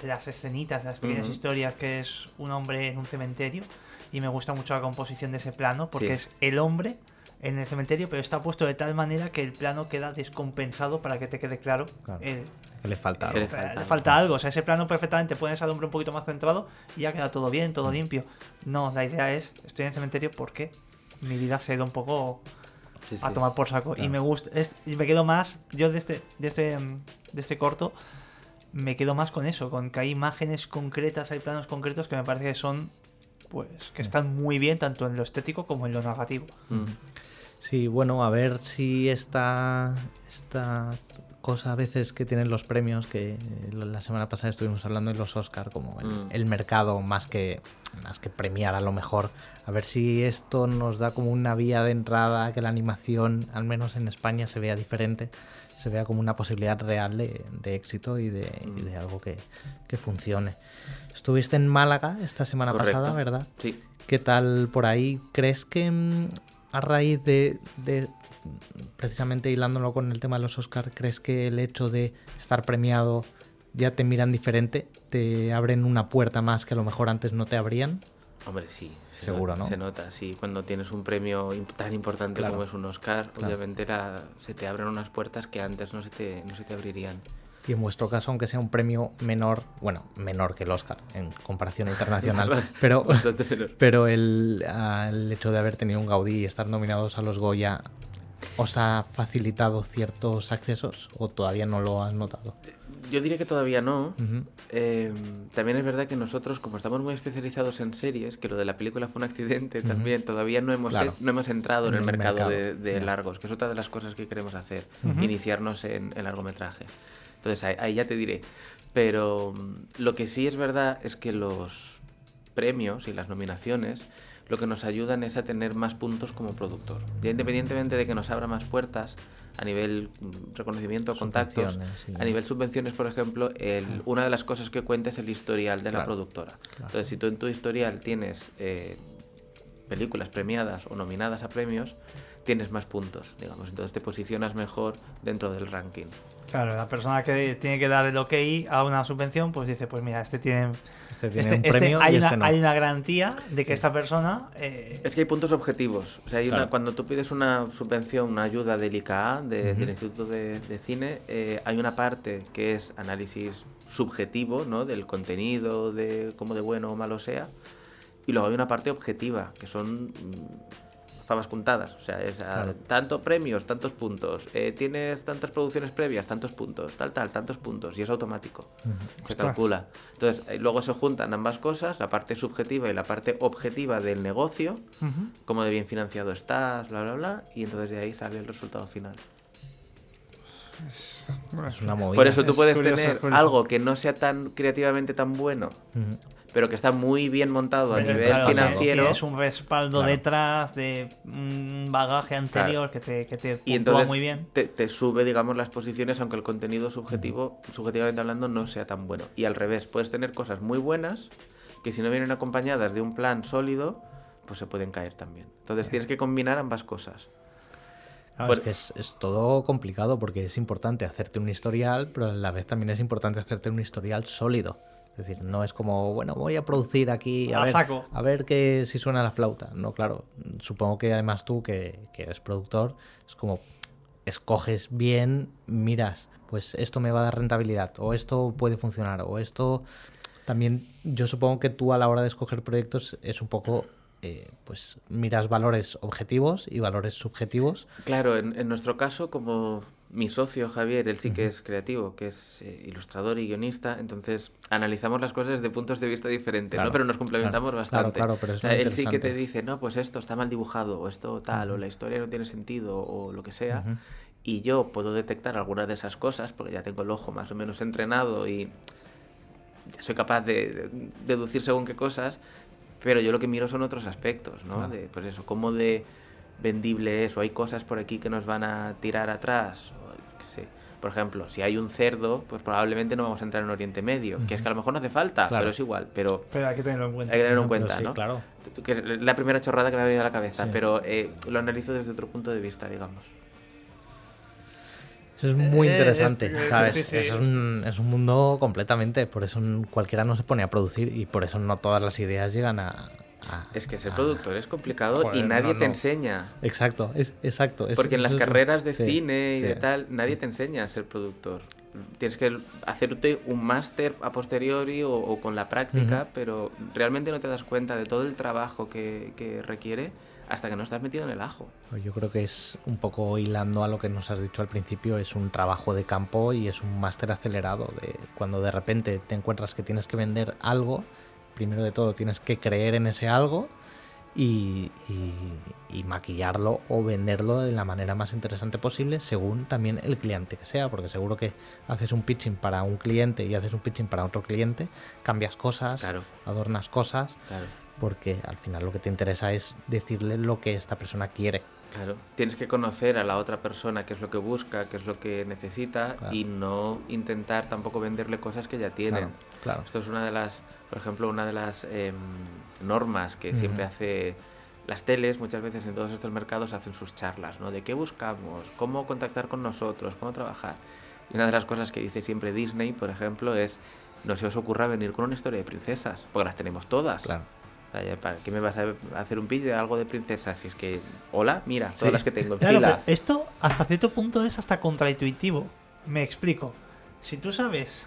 de las escenitas, de las pequeñas uh-huh. historias, que es un hombre en un cementerio, y me gusta mucho la composición de ese plano porque sí. es el hombre en el cementerio, pero está puesto de tal manera que el plano queda descompensado para que te quede claro, claro. El, que le falta algo, le falta, le falta algo. algo. O sea, ese plano perfectamente pones al hombre un poquito más centrado y ya queda todo bien, todo uh-huh. limpio. No, la idea es, estoy en el cementerio porque mi vida se da un poco sí, a sí. tomar por saco claro. y me gusta, es, y me quedo más yo de este, de este, de este corto. Me quedo más con eso, con que hay imágenes concretas, hay planos concretos que me parece que son, pues, que están muy bien tanto en lo estético como en lo narrativo. Sí, bueno, a ver si esta, esta cosa a veces que tienen los premios, que la semana pasada estuvimos hablando de los Oscar, como el, mm. el mercado más que, más que premiar a lo mejor, a ver si esto nos da como una vía de entrada, que la animación, al menos en España, se vea diferente. Se vea como una posibilidad real de, de éxito y de, y de algo que, que funcione. Estuviste en Málaga esta semana Correcto. pasada, ¿verdad? Sí. ¿Qué tal por ahí? ¿Crees que a raíz de, de, precisamente hilándolo con el tema de los Oscar, crees que el hecho de estar premiado ya te miran diferente? ¿Te abren una puerta más que a lo mejor antes no te abrían? Hombre, sí. Seguro, ¿no? Se nota, sí. Cuando tienes un premio tan importante claro. como es un Oscar, claro. obviamente la, se te abren unas puertas que antes no se, te, no se te abrirían. Y en vuestro caso, aunque sea un premio menor, bueno, menor que el Oscar, en comparación internacional, pero, pero el, el hecho de haber tenido un Gaudí y estar nominados a los Goya, ¿os ha facilitado ciertos accesos o todavía no lo has notado? Yo diría que todavía no. Uh-huh. eh, también es verdad que nosotros, como estamos muy especializados en series, que lo de la película fue un accidente uh-huh. también, todavía no hemos, claro. e no hemos entrado en, en el mercado, mercado. de, de yeah. largos, que es otra de las cosas que queremos hacer, uh-huh. iniciarnos en, en largometraje. Entonces, ahí, ahí ya te diré. Pero lo que sí es verdad es que los premios y las nominaciones lo que nos ayudan es a tener más puntos como productor. Ya independientemente de que nos abra más puertas a nivel reconocimiento, contactos, sí. a nivel subvenciones, por ejemplo, el, claro. una de las cosas que cuenta es el historial de claro. la productora. Claro. Entonces, si tú en tu historial tienes eh, películas premiadas o nominadas a premios, tienes más puntos, digamos, entonces te posicionas mejor dentro del ranking. Claro, la persona que tiene que dar el ok a una subvención, pues dice, pues mira, este tiene, este tiene este, un premio este, hay, y una, este no. hay una garantía de que sí. esta persona... Eh... Es que hay puntos objetivos. O sea, hay claro. una, cuando tú pides una subvención, una ayuda del I C A A, de, uh-huh. del Instituto de, de Cine, eh, hay una parte que es análisis subjetivo, ¿no? Del contenido, de cómo de bueno o malo sea, y luego hay una parte objetiva, que son... Estabas contadas, o sea, es a, claro. tanto premios, tantos puntos, eh, tienes tantas producciones previas, tantos puntos, tal, tal, tantos puntos, y es automático, uh-huh. se Ostras. calcula. Entonces, eh, luego se juntan ambas cosas, la parte subjetiva y la parte objetiva del negocio, uh-huh. cómo de bien financiado estás, bla, bla, bla, y entonces de ahí sale el resultado final. Es, bueno, es una movida. Por eso tú es puedes curioso, tener curioso. algo que no sea tan creativamente tan bueno, uh-huh. pero que está muy bien montado a pero, nivel claro, financiero. Es un respaldo claro. detrás de un bagaje anterior claro. que te, que te y entonces muy bien. Te, te sube, digamos, las posiciones, aunque el contenido subjetivo, uh-huh. subjetivamente hablando, no sea tan bueno. Y al revés, puedes tener cosas muy buenas que si no vienen acompañadas de un plan sólido, pues se pueden caer también. Entonces uh-huh. tienes que combinar ambas cosas. Claro, pues... es, que es, es todo complicado porque es importante hacerte un historial, pero a la vez también es importante hacerte un historial sólido. Es decir, no es como, bueno, voy a producir aquí a, a ver, saco. a ver que si suena la flauta. No, claro, supongo que además tú, que, que eres productor, es como, escoges bien, miras, pues esto me va a dar rentabilidad, o esto puede funcionar, o esto... También yo supongo que tú a la hora de escoger proyectos es un poco... Eh, pues miras valores objetivos y valores subjetivos. Claro, en, en nuestro caso, como mi socio Javier, él sí uh-huh. que es creativo, que es eh, ilustrador y guionista, entonces analizamos las cosas desde puntos de vista diferentes, claro, ¿no? Pero nos complementamos claro, bastante. Claro, claro, pero es muy él sí que te dice, no, pues esto está mal dibujado, o esto tal, uh-huh. o la historia no tiene sentido, o lo que sea, uh-huh. y yo puedo detectar algunas de esas cosas, porque ya tengo el ojo más o menos entrenado y ya soy capaz de, de deducir según qué cosas. Pero yo lo que miro son otros aspectos, ¿no? Claro. De, pues eso, cómo de vendible es, o hay cosas por aquí que nos van a tirar atrás, o qué sé. Por ejemplo, si hay un cerdo, pues probablemente no vamos a entrar en Oriente Medio, uh-huh. que es que a lo mejor no hace falta, claro. pero es igual. Pero, pero hay que tenerlo en cuenta. Hay que tenerlo no, en cuenta, sí, ¿no? Claro. Que es la primera chorrada que me ha venido a la cabeza, sí. pero eh, lo analizo desde otro punto de vista, digamos. Es muy interesante, ¿sabes? Sí, sí. Es, un, es un mundo completamente, por eso cualquiera no se pone a producir y por eso no todas las ideas llegan a... a es que ser a, productor es complicado joder, y nadie no, no. te enseña. Exacto, es, exacto. Es, Porque en las carreras de sí, cine y sí, de tal, nadie sí. te enseña a ser productor. Tienes que hacerte un máster a posteriori o, o con la práctica, uh-huh. pero realmente no te das cuenta de todo el trabajo que, que requiere hasta que no estás metido en el ajo. Yo creo que es un poco hilando a lo que nos has dicho al principio, es un trabajo de campo y es un máster acelerado. De cuando de repente te encuentras que tienes que vender algo, primero de todo tienes que creer en ese algo y, y, y maquillarlo o venderlo de la manera más interesante posible según también el cliente que sea, porque seguro que haces un pitching para un cliente y haces un pitching para otro cliente, cambias cosas, claro. adornas cosas... Claro. Porque al final lo que te interesa es decirle lo que esta persona quiere. Claro, tienes que conocer a la otra persona, qué es lo que busca, qué es lo que necesita, claro. y no intentar tampoco venderle cosas que ya tienen. Claro, claro. Esto es una de las, por ejemplo, una de las eh, normas que uh-huh. siempre hace las teles, muchas veces en todos estos mercados hacen sus charlas, ¿no? De qué buscamos, cómo contactar con nosotros, cómo trabajar. Y una de las cosas que dice siempre Disney, por ejemplo, es no se os ocurra venir con una historia de princesas, porque las tenemos todas. Claro. ¿Para qué me vas a hacer un vídeo de algo de princesas? Si es que, hola, mira, todas sí. las que tengo en claro, fila. Esto hasta cierto punto es hasta contraintuitivo. Me explico. Si tú sabes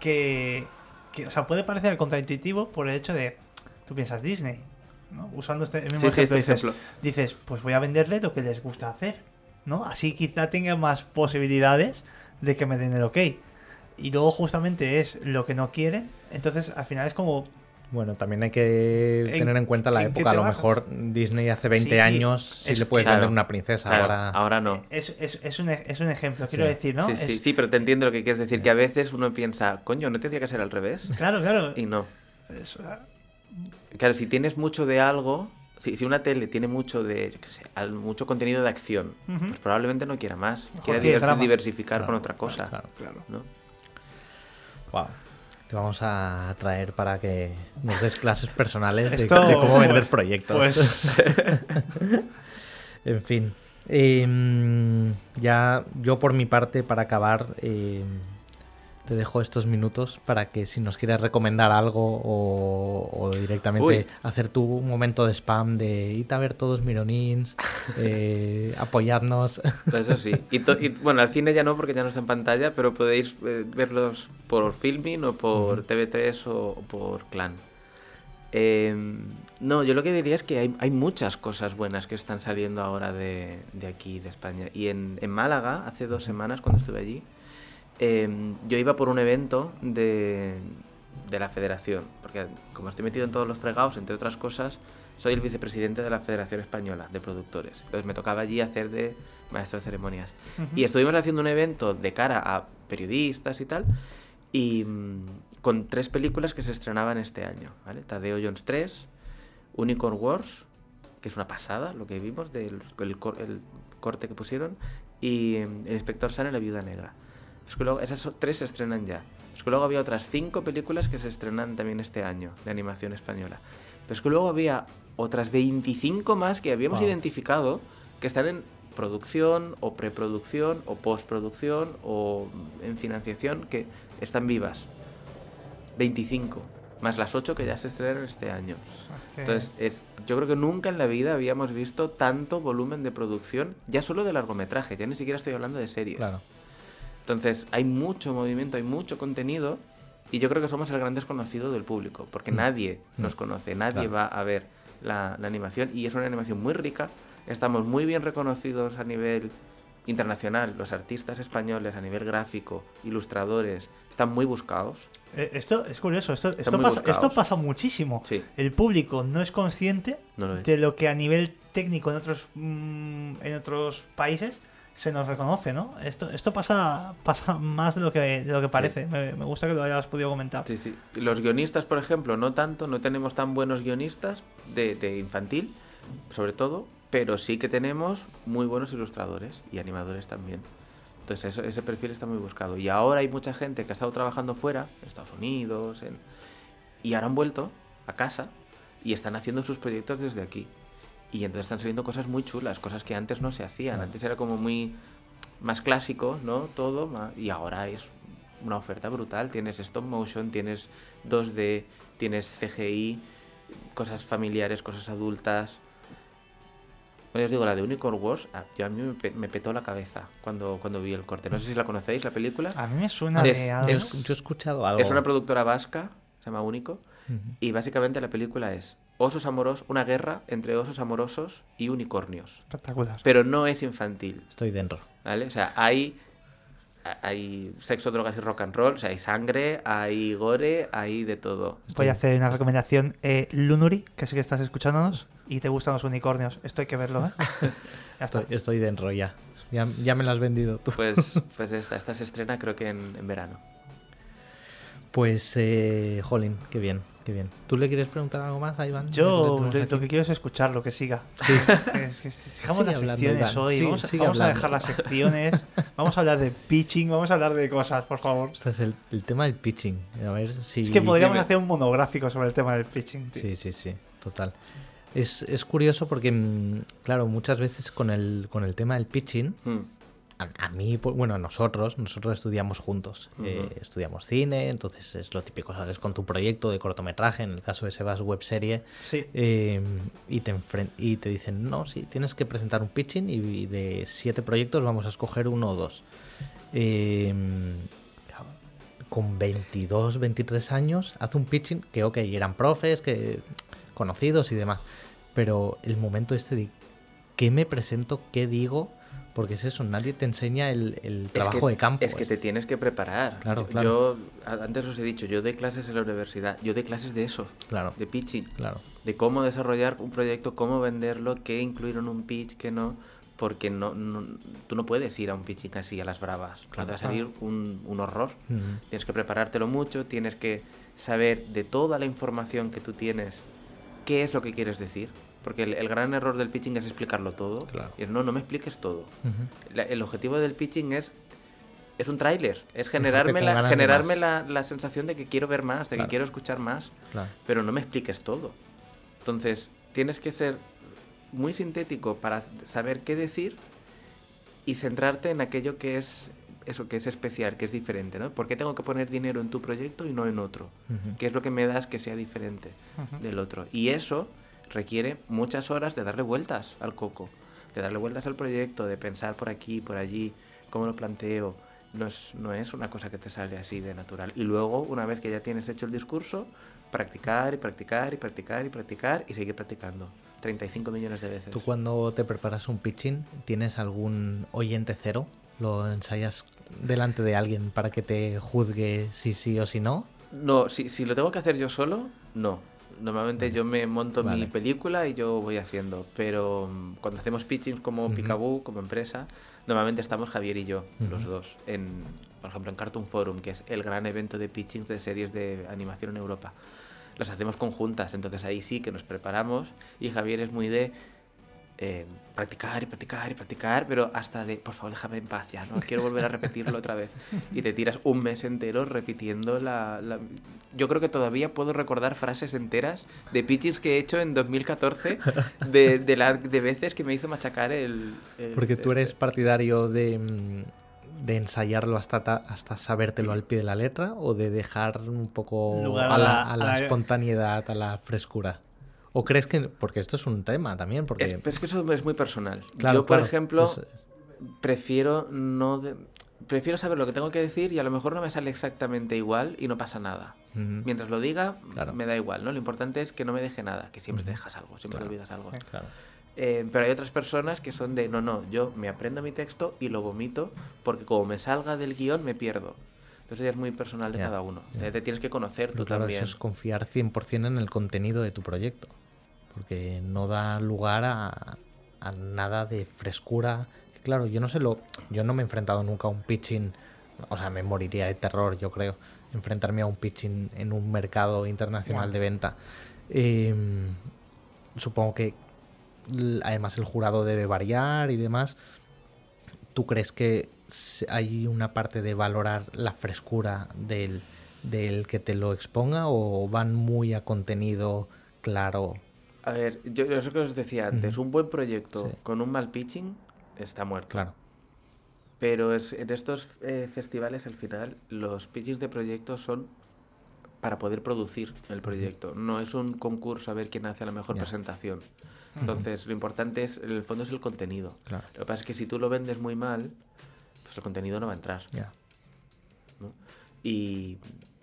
que, que o sea, puede parecer contraintuitivo por el hecho de, tú piensas Disney, ¿no? Usando este mismo sí, ejemplo, sí, este dices, ejemplo, dices, pues voy a venderle lo que les gusta hacer, ¿no? Así quizá tenga más posibilidades de que me den el ok. Y luego justamente es lo que no quieren, entonces al final es como... Bueno, también hay que tener en cuenta la época. A lo mejor Disney hace veinte sí, sí. años sí es, le puedes claro. vender una princesa. Claro. Ahora... ahora no. Es, es, es, un, es un ejemplo, quiero sí. decir, ¿no? Sí, sí, es... sí, pero te entiendo lo que quieres decir, sí. que a veces uno piensa, coño, ¿no tendría que ser al revés? Claro, claro. Y no. Eso... Claro, si tienes mucho de algo, si, si una tele tiene mucho de, yo qué sé, mucho contenido de acción, uh-huh. pues probablemente no quiera más. Quiera divers- diversificar claro, con otra cosa. Claro, claro. ¿No? Wow. Te vamos a traer para que nos des clases personales de, Esto, de cómo vender proyectos. Pues. En fin, eh, ya yo por mi parte, para acabar, eh, te dejo estos minutos para que si nos quieres recomendar algo o, o directamente Uy. hacer tu momento de spam de id a ver todos Mironins, eh, apoyadnos. Eso sí. Y, to- y bueno, al cine ya no, porque ya no está en pantalla, pero podéis eh, verlos por Filmin o por T V tres o, o por Clan. Eh, no, yo lo que diría es que hay, hay muchas cosas buenas que están saliendo ahora de, de aquí, de España. Y en, en Málaga, hace dos semanas cuando estuve allí, Eh, yo iba por un evento de, de la federación, porque como estoy metido en todos los fregados, entre otras cosas, soy el vicepresidente de la Federación Española de Productores. Entonces me tocaba allí hacer de maestro de ceremonias. Uh-huh. Y estuvimos haciendo un evento de cara a periodistas y tal, y mmm, con tres películas que se estrenaban este año, ¿vale? Tadeo Jones tres, Unicorn Wars, que es una pasada lo que vimos, del el, el corte que pusieron, y El Inspector Sun y La Viuda Negra. Es que luego, esas tres se estrenan ya. Es que luego había otras cinco películas que se estrenan también este año, de animación española. Pero es que luego había otras veinticinco más que habíamos wow. identificado, que están en producción, o preproducción, o postproducción, o en financiación, que están vivas. veinticinco, más las ocho que ya se estrenaron este año. Es que... Entonces, es, yo creo que nunca en la vida habíamos visto tanto volumen de producción, ya solo de largometraje, ya ni siquiera estoy hablando de series. Claro. Entonces, hay mucho movimiento, hay mucho contenido, y yo creo que somos el gran desconocido del público, porque mm. nadie mm. nos conoce, nadie claro. va a ver la, la animación, y es una animación muy rica. Estamos muy bien reconocidos a nivel internacional, los artistas españoles a nivel gráfico, ilustradores, están muy buscados. Eh, esto es curioso, esto, esto, pasa, esto pasa muchísimo. Sí. El público no es consciente no lo es. de lo que a nivel técnico en otros, mmm, en otros países... se nos reconoce, ¿no? Esto, esto pasa, pasa más de lo que, de lo que parece. Sí. Me, me gusta que lo hayas podido comentar. Sí, sí. Los guionistas, por ejemplo, no tanto, no tenemos tan buenos guionistas de, de infantil, sobre todo, pero sí que tenemos muy buenos ilustradores y animadores también. Entonces eso, ese perfil está muy buscado. Y ahora hay mucha gente que ha estado trabajando fuera, en Estados Unidos, en... y ahora han vuelto a casa y están haciendo sus proyectos desde aquí. Y entonces están saliendo cosas muy chulas, cosas que antes no se hacían. Antes era como muy más clásico, ¿no? Todo, más, y ahora es una oferta brutal. Tienes stop motion, tienes dos D, tienes C G I, cosas familiares, cosas adultas. Bueno, os digo, la de Unicorn Wars, yo a mí me petó la cabeza cuando, cuando vi el corte. No sé si la conocéis, la película. A mí me suena es, de algo. Es, yo he escuchado algo. Es una productora vasca, se llama Único, uh-huh. y básicamente la película es... Osos amorosos, una guerra entre osos amorosos y unicornios. Espectacular. Pero no es infantil. Estoy dentro. ¿Vale? O sea, hay, hay sexo, drogas y rock and roll, o sea, hay sangre, hay gore, hay de todo. Estoy... Voy a hacer una recomendación. Eh, Lunuri, que sé que estás escuchándonos y te gustan los unicornios. Esto hay que verlo, ¿eh? Ya estoy, estoy dentro ya. ya. Ya me lo has vendido tú. Pues, pues esta, esta se estrena creo que en, en verano. Pues, eh, jolín, qué bien. Qué bien. ¿Tú le quieres preguntar algo más a Iván? Yo lo, lo que quiero es escucharlo, que siga. Sí. Es que dejamos sigue las hablando, secciones Iván. hoy. Sí, vamos vamos a dejar las secciones. Vamos a hablar de pitching. Vamos a hablar de cosas, por favor. O sea, es el, el tema del pitching. A ver si... Es que podríamos hacer un monográfico sobre el tema del pitching. Tío. Sí, sí, sí. Total. Es, es curioso porque, claro, muchas veces con el, con el tema del pitching... Mm. A mí, bueno, a nosotros, nosotros estudiamos juntos, uh-huh. eh, estudiamos cine, entonces es lo típico, sabes, con tu proyecto de cortometraje, en el caso de Sebas webserie, sí. eh, y, te enfren- y te dicen, no, sí, tienes que presentar un pitching y, y de siete proyectos vamos a escoger uno o dos. Eh, con veintidós, veintitrés años, hace un pitching que, ok, eran profes, que conocidos y demás, pero el momento este de qué me presento, qué digo... Porque es eso, nadie te enseña el, el trabajo es que, de campo. Es que te tienes que preparar. Claro, claro. Yo, antes os he dicho, yo doy clases en la universidad, yo doy clases de eso, claro. de pitching, claro. de cómo desarrollar un proyecto, cómo venderlo, qué incluir en un pitch, qué no, porque no, no tú no puedes ir a un pitching así a las bravas, claro, te va a salir claro. un, un horror. Uh-huh. Tienes que preparártelo mucho, tienes que saber de toda la información que tú tienes, qué es lo que quieres decir. Porque el, el gran error del pitching es explicarlo todo. Claro. Y es, no, no me expliques todo. Uh-huh. La, el objetivo del pitching es es un tráiler. Es generarme, la, generarme la, la sensación de que quiero ver más, de claro. que quiero escuchar más. Claro. Pero no me expliques todo. Entonces, tienes que ser muy sintético para saber qué decir y centrarte en aquello que es eso, que es especial, que es diferente, ¿no? ¿Por qué tengo que poner dinero en tu proyecto y no en otro? Uh-huh. ¿Qué es lo que me das que sea diferente uh-huh. del otro? Y eso requiere muchas horas de darle vueltas al coco, de darle vueltas al proyecto, de pensar por aquí, por allí, cómo lo planteo. No es, no es una cosa que te sale así de natural. Y luego, una vez que ya tienes hecho el discurso, practicar y practicar y practicar y practicar y seguir practicando treinta y cinco millones de veces. ¿Tú cuando te preparas un pitching tienes algún oyente cero? ¿Lo ensayas delante de alguien para que te juzgue si sí o si no? No, si, si lo tengo que hacer yo solo, no. Normalmente vale. yo me monto vale. mi película y yo voy haciendo, pero cuando hacemos pitchings como uh-huh. Peekaboo, como empresa, normalmente estamos Javier y yo, uh-huh. los dos, en, por ejemplo en Cartoon Forum, que es el gran evento de pitchings de series de animación en Europa. Las hacemos conjuntas, entonces ahí sí que nos preparamos y Javier es muy de eh, practicar y practicar y practicar, pero hasta de, por favor déjame en paz ya, no quiero volver a repetirlo otra vez. Y te tiras un mes entero repitiendo la... la... Yo creo que todavía puedo recordar frases enteras de pitchings que he hecho en dos mil catorce de, de, la, de veces que me hizo machacar el... el Porque tú eres partidario de, de ensayarlo hasta, ta, hasta sabértelo al pie de la letra o de dejar un poco lugar a la, a la, a la espontaneidad, a la frescura. ¿O crees que...? Porque esto es un tema también. Porque... Es, es que eso es muy personal. Claro, Yo, por claro, ejemplo, es... prefiero no... De... Prefiero saber lo que tengo que decir y a lo mejor no me sale exactamente igual y no pasa nada. Uh-huh. Mientras lo diga, claro. me da igual, ¿no? Lo importante es que no me deje nada, que siempre uh-huh. te dejas algo, siempre claro. te olvidas algo. Claro. Eh, pero hay otras personas que son de, no, no, yo me aprendo mi texto y lo vomito porque como me salga del guión me pierdo. Eso ya es muy personal de yeah. cada uno. Yeah. Te tienes que conocer pero tú claro, también. Eso es confiar cien por ciento en el contenido de tu proyecto, porque no da lugar a, a nada de frescura. Claro, yo no sé lo, yo no me he enfrentado nunca a un pitching, o sea, me moriría de terror, yo creo, enfrentarme a un pitching en un mercado internacional yeah. de venta. Eh, supongo que además el jurado debe variar y demás. ¿Tú crees que hay una parte de valorar la frescura del, del que te lo exponga o van muy a contenido claro? A ver, yo eso que os decía antes, uh-huh. un buen proyecto sí. con un mal pitching está muerto. Claro. Pero es, en estos eh, festivales, al final, los pitchings de proyectos son para poder producir el proyecto. No es un concurso a ver quién hace la mejor yeah. presentación. Entonces, uh-huh. lo importante es, en el fondo, es el contenido. Claro. Lo que pasa es que si tú lo vendes muy mal, pues el contenido no va a entrar. Yeah. ¿No? Y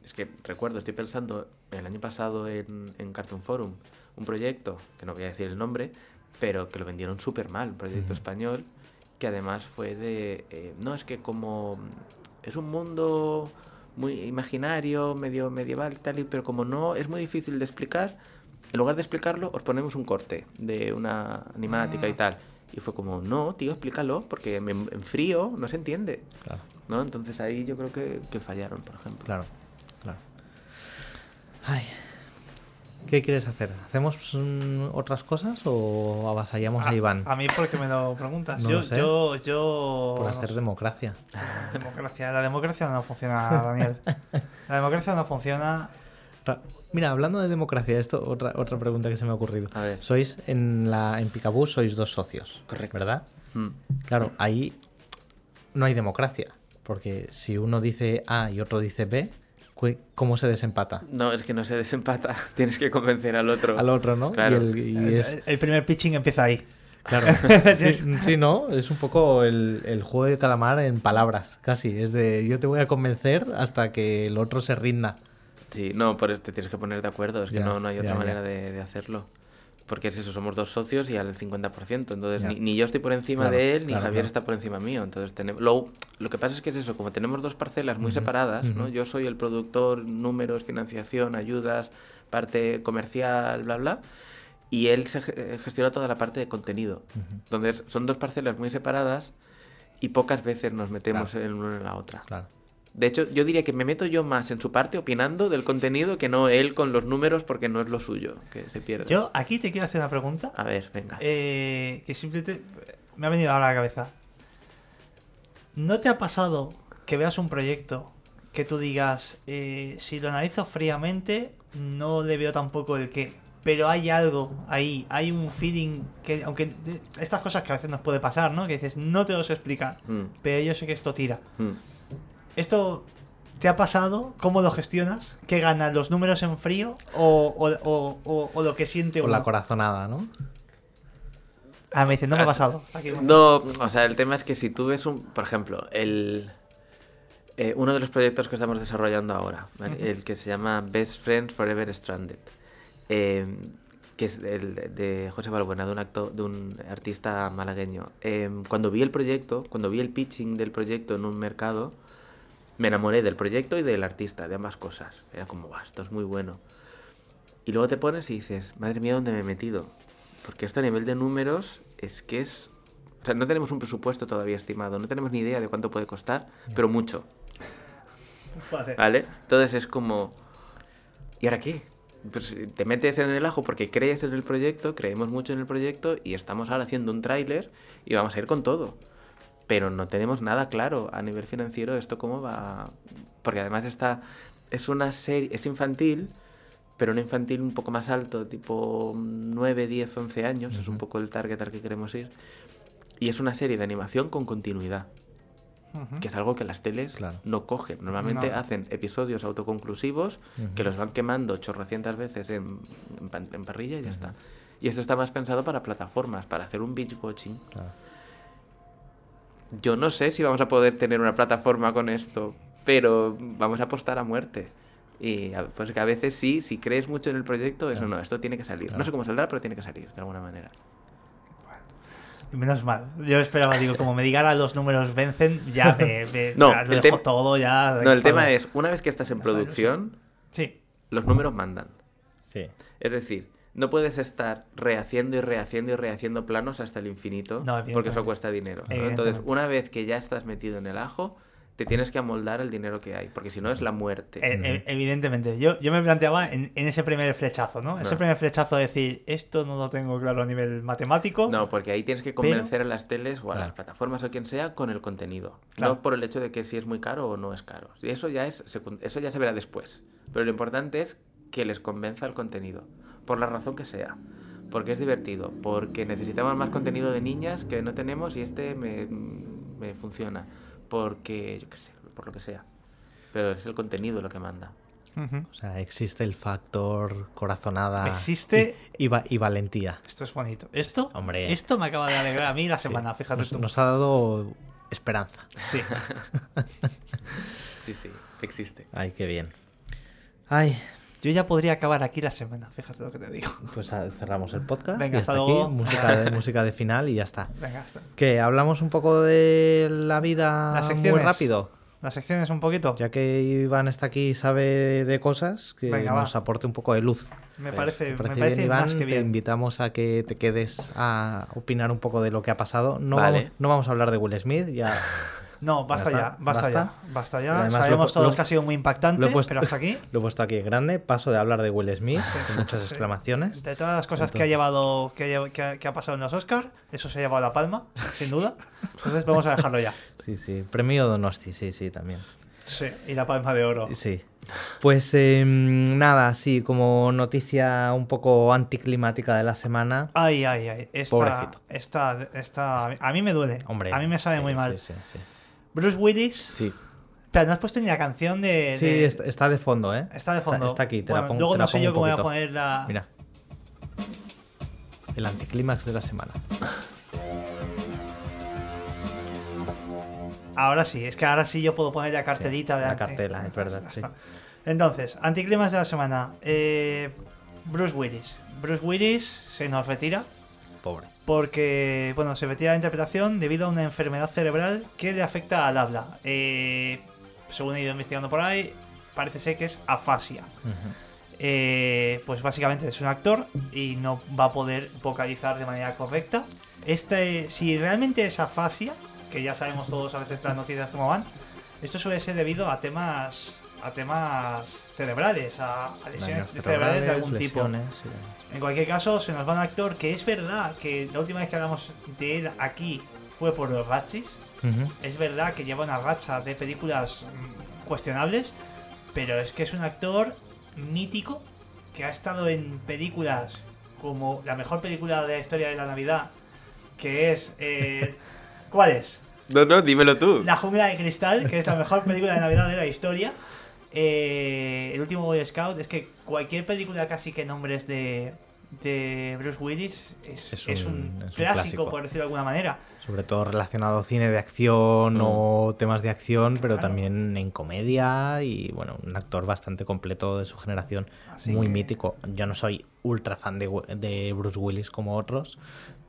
es que recuerdo, estoy pensando, el año pasado en, en Cartoon Forum, un proyecto, que no voy a decir el nombre, pero que lo vendieron súper mal, un proyecto uh-huh. español, que además fue de... Eh, no, es que como... Es un mundo muy imaginario, medio medieval, tal y... Pero como no es muy difícil de explicar, en lugar de explicarlo, os ponemos un corte de una animática ah. y tal. Y fue como, no, tío, explícalo, porque me, en frío no se entiende. Claro. ¿No? Entonces ahí yo creo que, que fallaron, por ejemplo. Claro, claro. Ay... ¿Qué quieres hacer? ¿Hacemos mm, otras cosas o avasallamos a, a Iván? A mí porque me lo preguntas. No yo, lo sé. yo, yo. Por hacer democracia. democracia. La democracia no funciona, Daniel. La democracia no funciona. Mira, hablando de democracia, esto otra otra pregunta que se me ha ocurrido. A ver. Sois en la en Peekaboo sois dos socios, correcto, ¿verdad? Mm. Claro, ahí no hay democracia, porque si uno dice A y otro dice B. ¿Cómo se desempata? No, es que no se desempata. Tienes que convencer al otro. Al otro, ¿no? Claro. Y el, y es... el primer pitching empieza ahí. Claro. Sí, sí, ¿no? Es un poco el, el juego de calamar en palabras, casi. Es de yo te voy a convencer hasta que el otro se rinda. Sí, no, por eso te tienes que poner de acuerdo. Es que ya, no, no hay otra ya, manera ya. De, de hacerlo. Porque es eso, somos dos socios y al cincuenta por ciento. Entonces, ni, ni yo estoy por encima claro, de él, ni claro, Javier claro. está por encima mío. Entonces, tenemos lo, lo que pasa es que es eso, como tenemos dos parcelas muy uh-huh, separadas, uh-huh. ¿no? Yo soy el productor, números, financiación, ayudas, parte comercial, bla, bla, y él se gestiona toda la parte de contenido. Uh-huh. Entonces, son dos parcelas muy separadas y pocas veces nos metemos claro. en una en la otra. Claro. De hecho, yo diría que me meto yo más en su parte opinando del contenido que no él con los números porque no es lo suyo, que se pierde. Yo aquí te quiero hacer una pregunta. A ver, venga. Eh, que simplemente me ha venido ahora a la cabeza. ¿No te ha pasado que veas un proyecto que tú digas, eh, si lo analizo fríamente, no le veo tampoco el qué? pero hay algo ahí, hay un feeling que, aunque estas cosas que a veces nos puede pasar, ¿no? Que dices, no te lo sé explicar, mm. pero yo sé que esto tira. Mm. ¿Esto te ha pasado? ¿Cómo lo gestionas? ¿Qué ganan los números en frío o, o, o, o, o lo que siente uno? O la corazonada, ¿no? Ah, me dicen, no me ha pasado. Aquí no, me no pasa. O sea, el tema es que si tú ves un... Por ejemplo, el... Eh, uno de los proyectos que estamos desarrollando ahora, ¿vale? Uh-huh. El que se llama Best Friends Forever Stranded, eh, que es el de José Valbuena, de un, acto, de un artista malagueño. Eh, cuando vi el proyecto, cuando vi el pitching del proyecto en un mercado, me enamoré del proyecto y del artista, de ambas cosas. Era como, va, esto es muy bueno. Y luego te pones y dices, madre mía, ¿dónde me he metido? Porque esto a nivel de números es que es... O sea, no tenemos un presupuesto todavía estimado, no tenemos ni idea de cuánto puede costar, pero mucho. Vale. ¿Vale? Entonces es como, ¿y ahora qué? Pues te metes en el ajo porque crees en el proyecto, creemos mucho en el proyecto y estamos ahora haciendo un tráiler y vamos a ir con todo. Pero no tenemos nada claro a nivel financiero esto cómo va... Porque además está, es una serie, es infantil, pero un infantil un poco más alto, tipo nueve, diez, once años, uh-huh. Es un poco el target al que queremos ir. Y es una serie de animación con continuidad. Que es algo que las teles claro. no cogen. Normalmente no. hacen episodios autoconclusivos uh-huh. que los van quemando chorrocientas veces en, en, pan, en parrilla y ya uh-huh. está. Y esto está más pensado para plataformas, para hacer un binge watching. Claro. Yo no sé si vamos a poder tener una plataforma con esto, pero vamos a apostar a muerte. Y a, pues que a veces sí, si crees mucho en el proyecto, eso claro. no, esto tiene que salir. Claro. No sé cómo saldrá, pero tiene que salir de alguna manera. Menos mal, yo esperaba, digo, como me digan a los números vencen, ya me, me no, ya lo dejo todo, ya... No, el tema es, una vez que estás en producción, sí. los números mandan. Sí. Es decir, no puedes estar rehaciendo y rehaciendo y rehaciendo planos hasta el infinito, no, porque eso cuesta dinero, ¿no? Entonces, una vez que ya estás metido en el ajo, te tienes que amoldar el dinero que hay, porque si no es la muerte. E evidentemente. Yo, yo me planteaba en, en ese primer flechazo, ¿no? Ese no. primer flechazo de decir, esto no lo tengo claro a nivel matemático. No, porque ahí tienes que convencer pero... a las teles o a claro. las plataformas o quien sea con el contenido. Claro. No por el hecho de que si es muy caro o no es caro. Eso ya, es, eso ya se verá después. Pero lo importante es que les convenza el contenido, por la razón que sea. Porque es divertido, porque necesitamos más contenido de niñas que no tenemos y este me, me funciona. Porque, yo qué sé, por lo que sea. Pero es el contenido lo que manda. Uh-huh. O sea, existe el factor corazonada. Existe. Y, y, va, y valentía. Esto es bonito. Esto, hombre, esto me acaba de alegrar a mí la semana, sí. fíjate nos, tú. Nos ha dado esperanza. Sí. sí, sí, existe. Ay, qué bien. Ay. Yo ya podría acabar aquí la semana, fíjate lo que te digo. Pues cerramos el podcast. Venga, hasta luego. Música de, música de final y ya está. Venga, hasta. ¿Qué? ¿Hablamos un poco de la vida muy rápido? Las secciones un poquito. Ya que Iván está aquí y sabe de cosas, que Venga, nos va. aporte un poco de luz. Me parece, me parece bien, bien Iván, más que bien. Te invitamos a que te quedes a opinar un poco de lo que ha pasado. No, vale. vamos, no vamos a hablar de Will Smith, ya... No, basta ya, ya basta, basta ya, basta ya. Además, sabemos lo, todos lo, que ha sido muy impactante, puesto, pero hasta aquí. Lo he puesto aquí en grande, paso de hablar de Will Smith, sí, con muchas sí. exclamaciones. De todas las cosas Entonces... que ha llevado, que, que, que ha pasado en los Oscars, eso se ha llevado la palma, sin duda. Entonces vamos a dejarlo ya. Sí, sí, premio Donosti, sí, sí, también. Sí, y la palma de oro. Sí. Pues eh, nada, sí, como noticia un poco anticlimática de la semana. Ay, ay, ay. Esta, pobrecito. Esta, esta, a mí me duele. Hombre, a mí me sale sí, muy mal. Sí, sí, sí. Bruce Willis. Sí. Pero no has puesto ni la canción de... Sí, de... está de fondo, ¿eh? Está de fondo. Está, está aquí, te bueno, la pongo. Luego no sé yo cómo voy a poner la... Mira. El anticlímax de la semana. Ahora sí, es que ahora sí yo puedo poner la cartelita sí, de... La ante... cartela, es verdad, sí. Entonces, anticlímax de la semana. Eh, Bruce Willis. Bruce Willis se nos retira. Pobre. Porque, bueno, se retira la interpretación debido a una enfermedad cerebral que le afecta al habla. Eh, según he ido investigando por ahí, parece ser que es afasia. Uh-huh. eh, pues básicamente es un actor y no va a poder vocalizar de manera correcta. Este, si realmente es afasia, que ya sabemos todos a veces las noticias cómo van, esto suele ser debido a temas... a temas cerebrales, a, a lesiones cerebrales, cerebrales de algún lesiones, tipo. Sí. En cualquier caso, se nos va un actor que es verdad que la última vez que hablamos de él aquí fue por los Ratchis. Uh-huh. Es verdad que lleva una racha de películas cuestionables, pero es que es un actor mítico que ha estado en películas como la mejor película de la historia de la Navidad, que es... Eh, ¿Cuál es? No, no, dímelo tú. La jungla de cristal, que es la mejor película de Navidad de la historia. Eh, el último Boy Scout. Es que cualquier película casi que nombres de, de Bruce Willis es, es, un, es, un, es clásico, un clásico, por decirlo de alguna manera. Sobre todo relacionado a cine de acción mm. o temas de acción, pero claro, también en comedia y, bueno, un actor bastante completo de su generación. Así muy que... mítico. Yo no soy ultra fan de, de Bruce Willis como otros,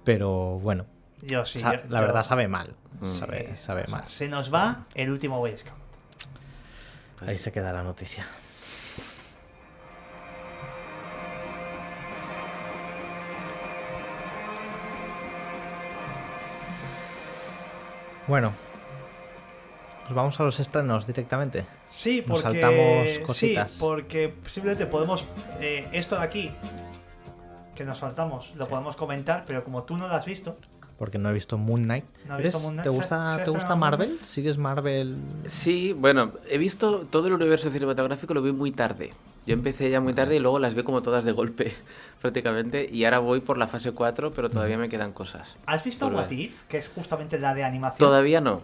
pero bueno. Yo sí, Sa yo, la yo... verdad sabe mal. Mm. Sabe, sabe mal. Se nos va el último Boy Scout. Pues... ahí se queda la noticia. Bueno, nos vamos a los estrenos directamente. Sí, porque... nos saltamos cositas. Sí, porque simplemente podemos... Eh, esto de aquí, que nos saltamos, lo sí. podemos comentar, pero como tú no lo has visto... Porque no he visto Moon Knight. No he visto Moon Knight. ¿Te gusta, ¿Se, se ¿te gusta Marvel? ¿Sigues Marvel? Sí, bueno, he visto todo el universo cinematográfico, lo vi muy tarde. Yo empecé ya muy tarde y luego las vi como todas de golpe, prácticamente. Y ahora voy por la fase cuatro, pero todavía me quedan cosas. ¿Has visto What If? Que es justamente la de animación. Todavía no.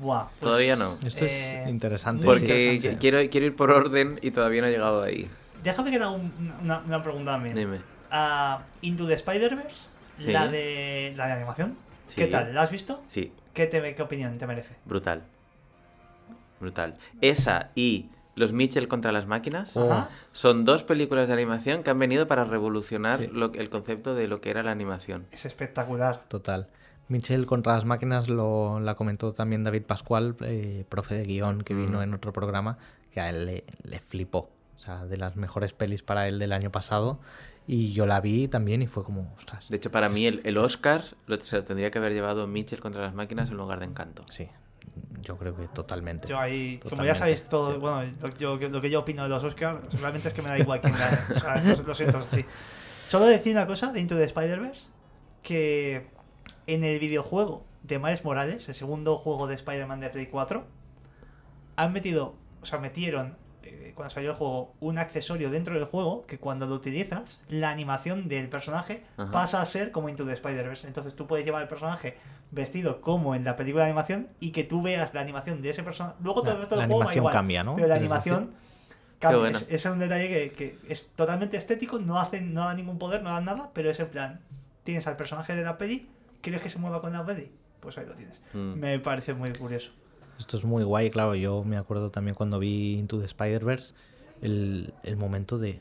Buah, pues, todavía no. Esto es eh, interesante. Porque interesante. Quiero, quiero ir por orden y todavía no he llegado ahí. Déjame que te haga un, una, una pregunta también. Dime. Uh, ¿Into the Spider-Verse? Sí. La de la de animación. Sí. ¿Qué tal? ¿La has visto? Sí. ¿Qué, te, ¿Qué opinión te merece? Brutal. Brutal. Esa y Los Mitchell contra las máquinas oh. son dos películas de animación que han venido para revolucionar sí. lo, el concepto de lo que era la animación. Es espectacular. Total. Mitchell contra las máquinas lo, la comentó también David Pascual, eh, profe de guión, que mm. vino en otro programa, que a él le, le flipó. O sea, de las mejores pelis para él del año pasado. Y yo la vi también y fue como, ostras. De hecho, para mí el, el Oscar lo se tendría que haber llevado Mitchell contra las máquinas en lugar de Encanto. Sí, yo creo que totalmente. Yo ahí, totalmente. Como ya sabéis todo, sí. bueno, lo, yo, lo que yo opino de los Oscars, realmente es que me da igual quién gane. O sea, esto, lo siento, sí. Solo decir una cosa de Into the Spider-Verse, que en el videojuego de Miles Morales, el segundo juego de Spider-Man de Play cuatro, han metido, o sea, metieron... cuando salió el juego, un accesorio dentro del juego que cuando lo utilizas, la animación del personaje Ajá. pasa a ser como Into the Spider-Verse. Entonces tú puedes llevar el personaje vestido como en la película de animación y que tú veas la animación de ese personaje. Luego todo el resto del juego va igual. Cambia, ¿no? Pero la animación cambia. Bueno. Es, es un detalle que, que es totalmente estético, no hacen, no dan ningún poder, no dan nada, pero es en plan, tienes al personaje de la peli, ¿quieres que se mueva con la peli? Pues ahí lo tienes. Mm. Me parece muy curioso. Esto es muy guay, claro, yo me acuerdo también cuando vi Into the Spider-Verse el, el momento de...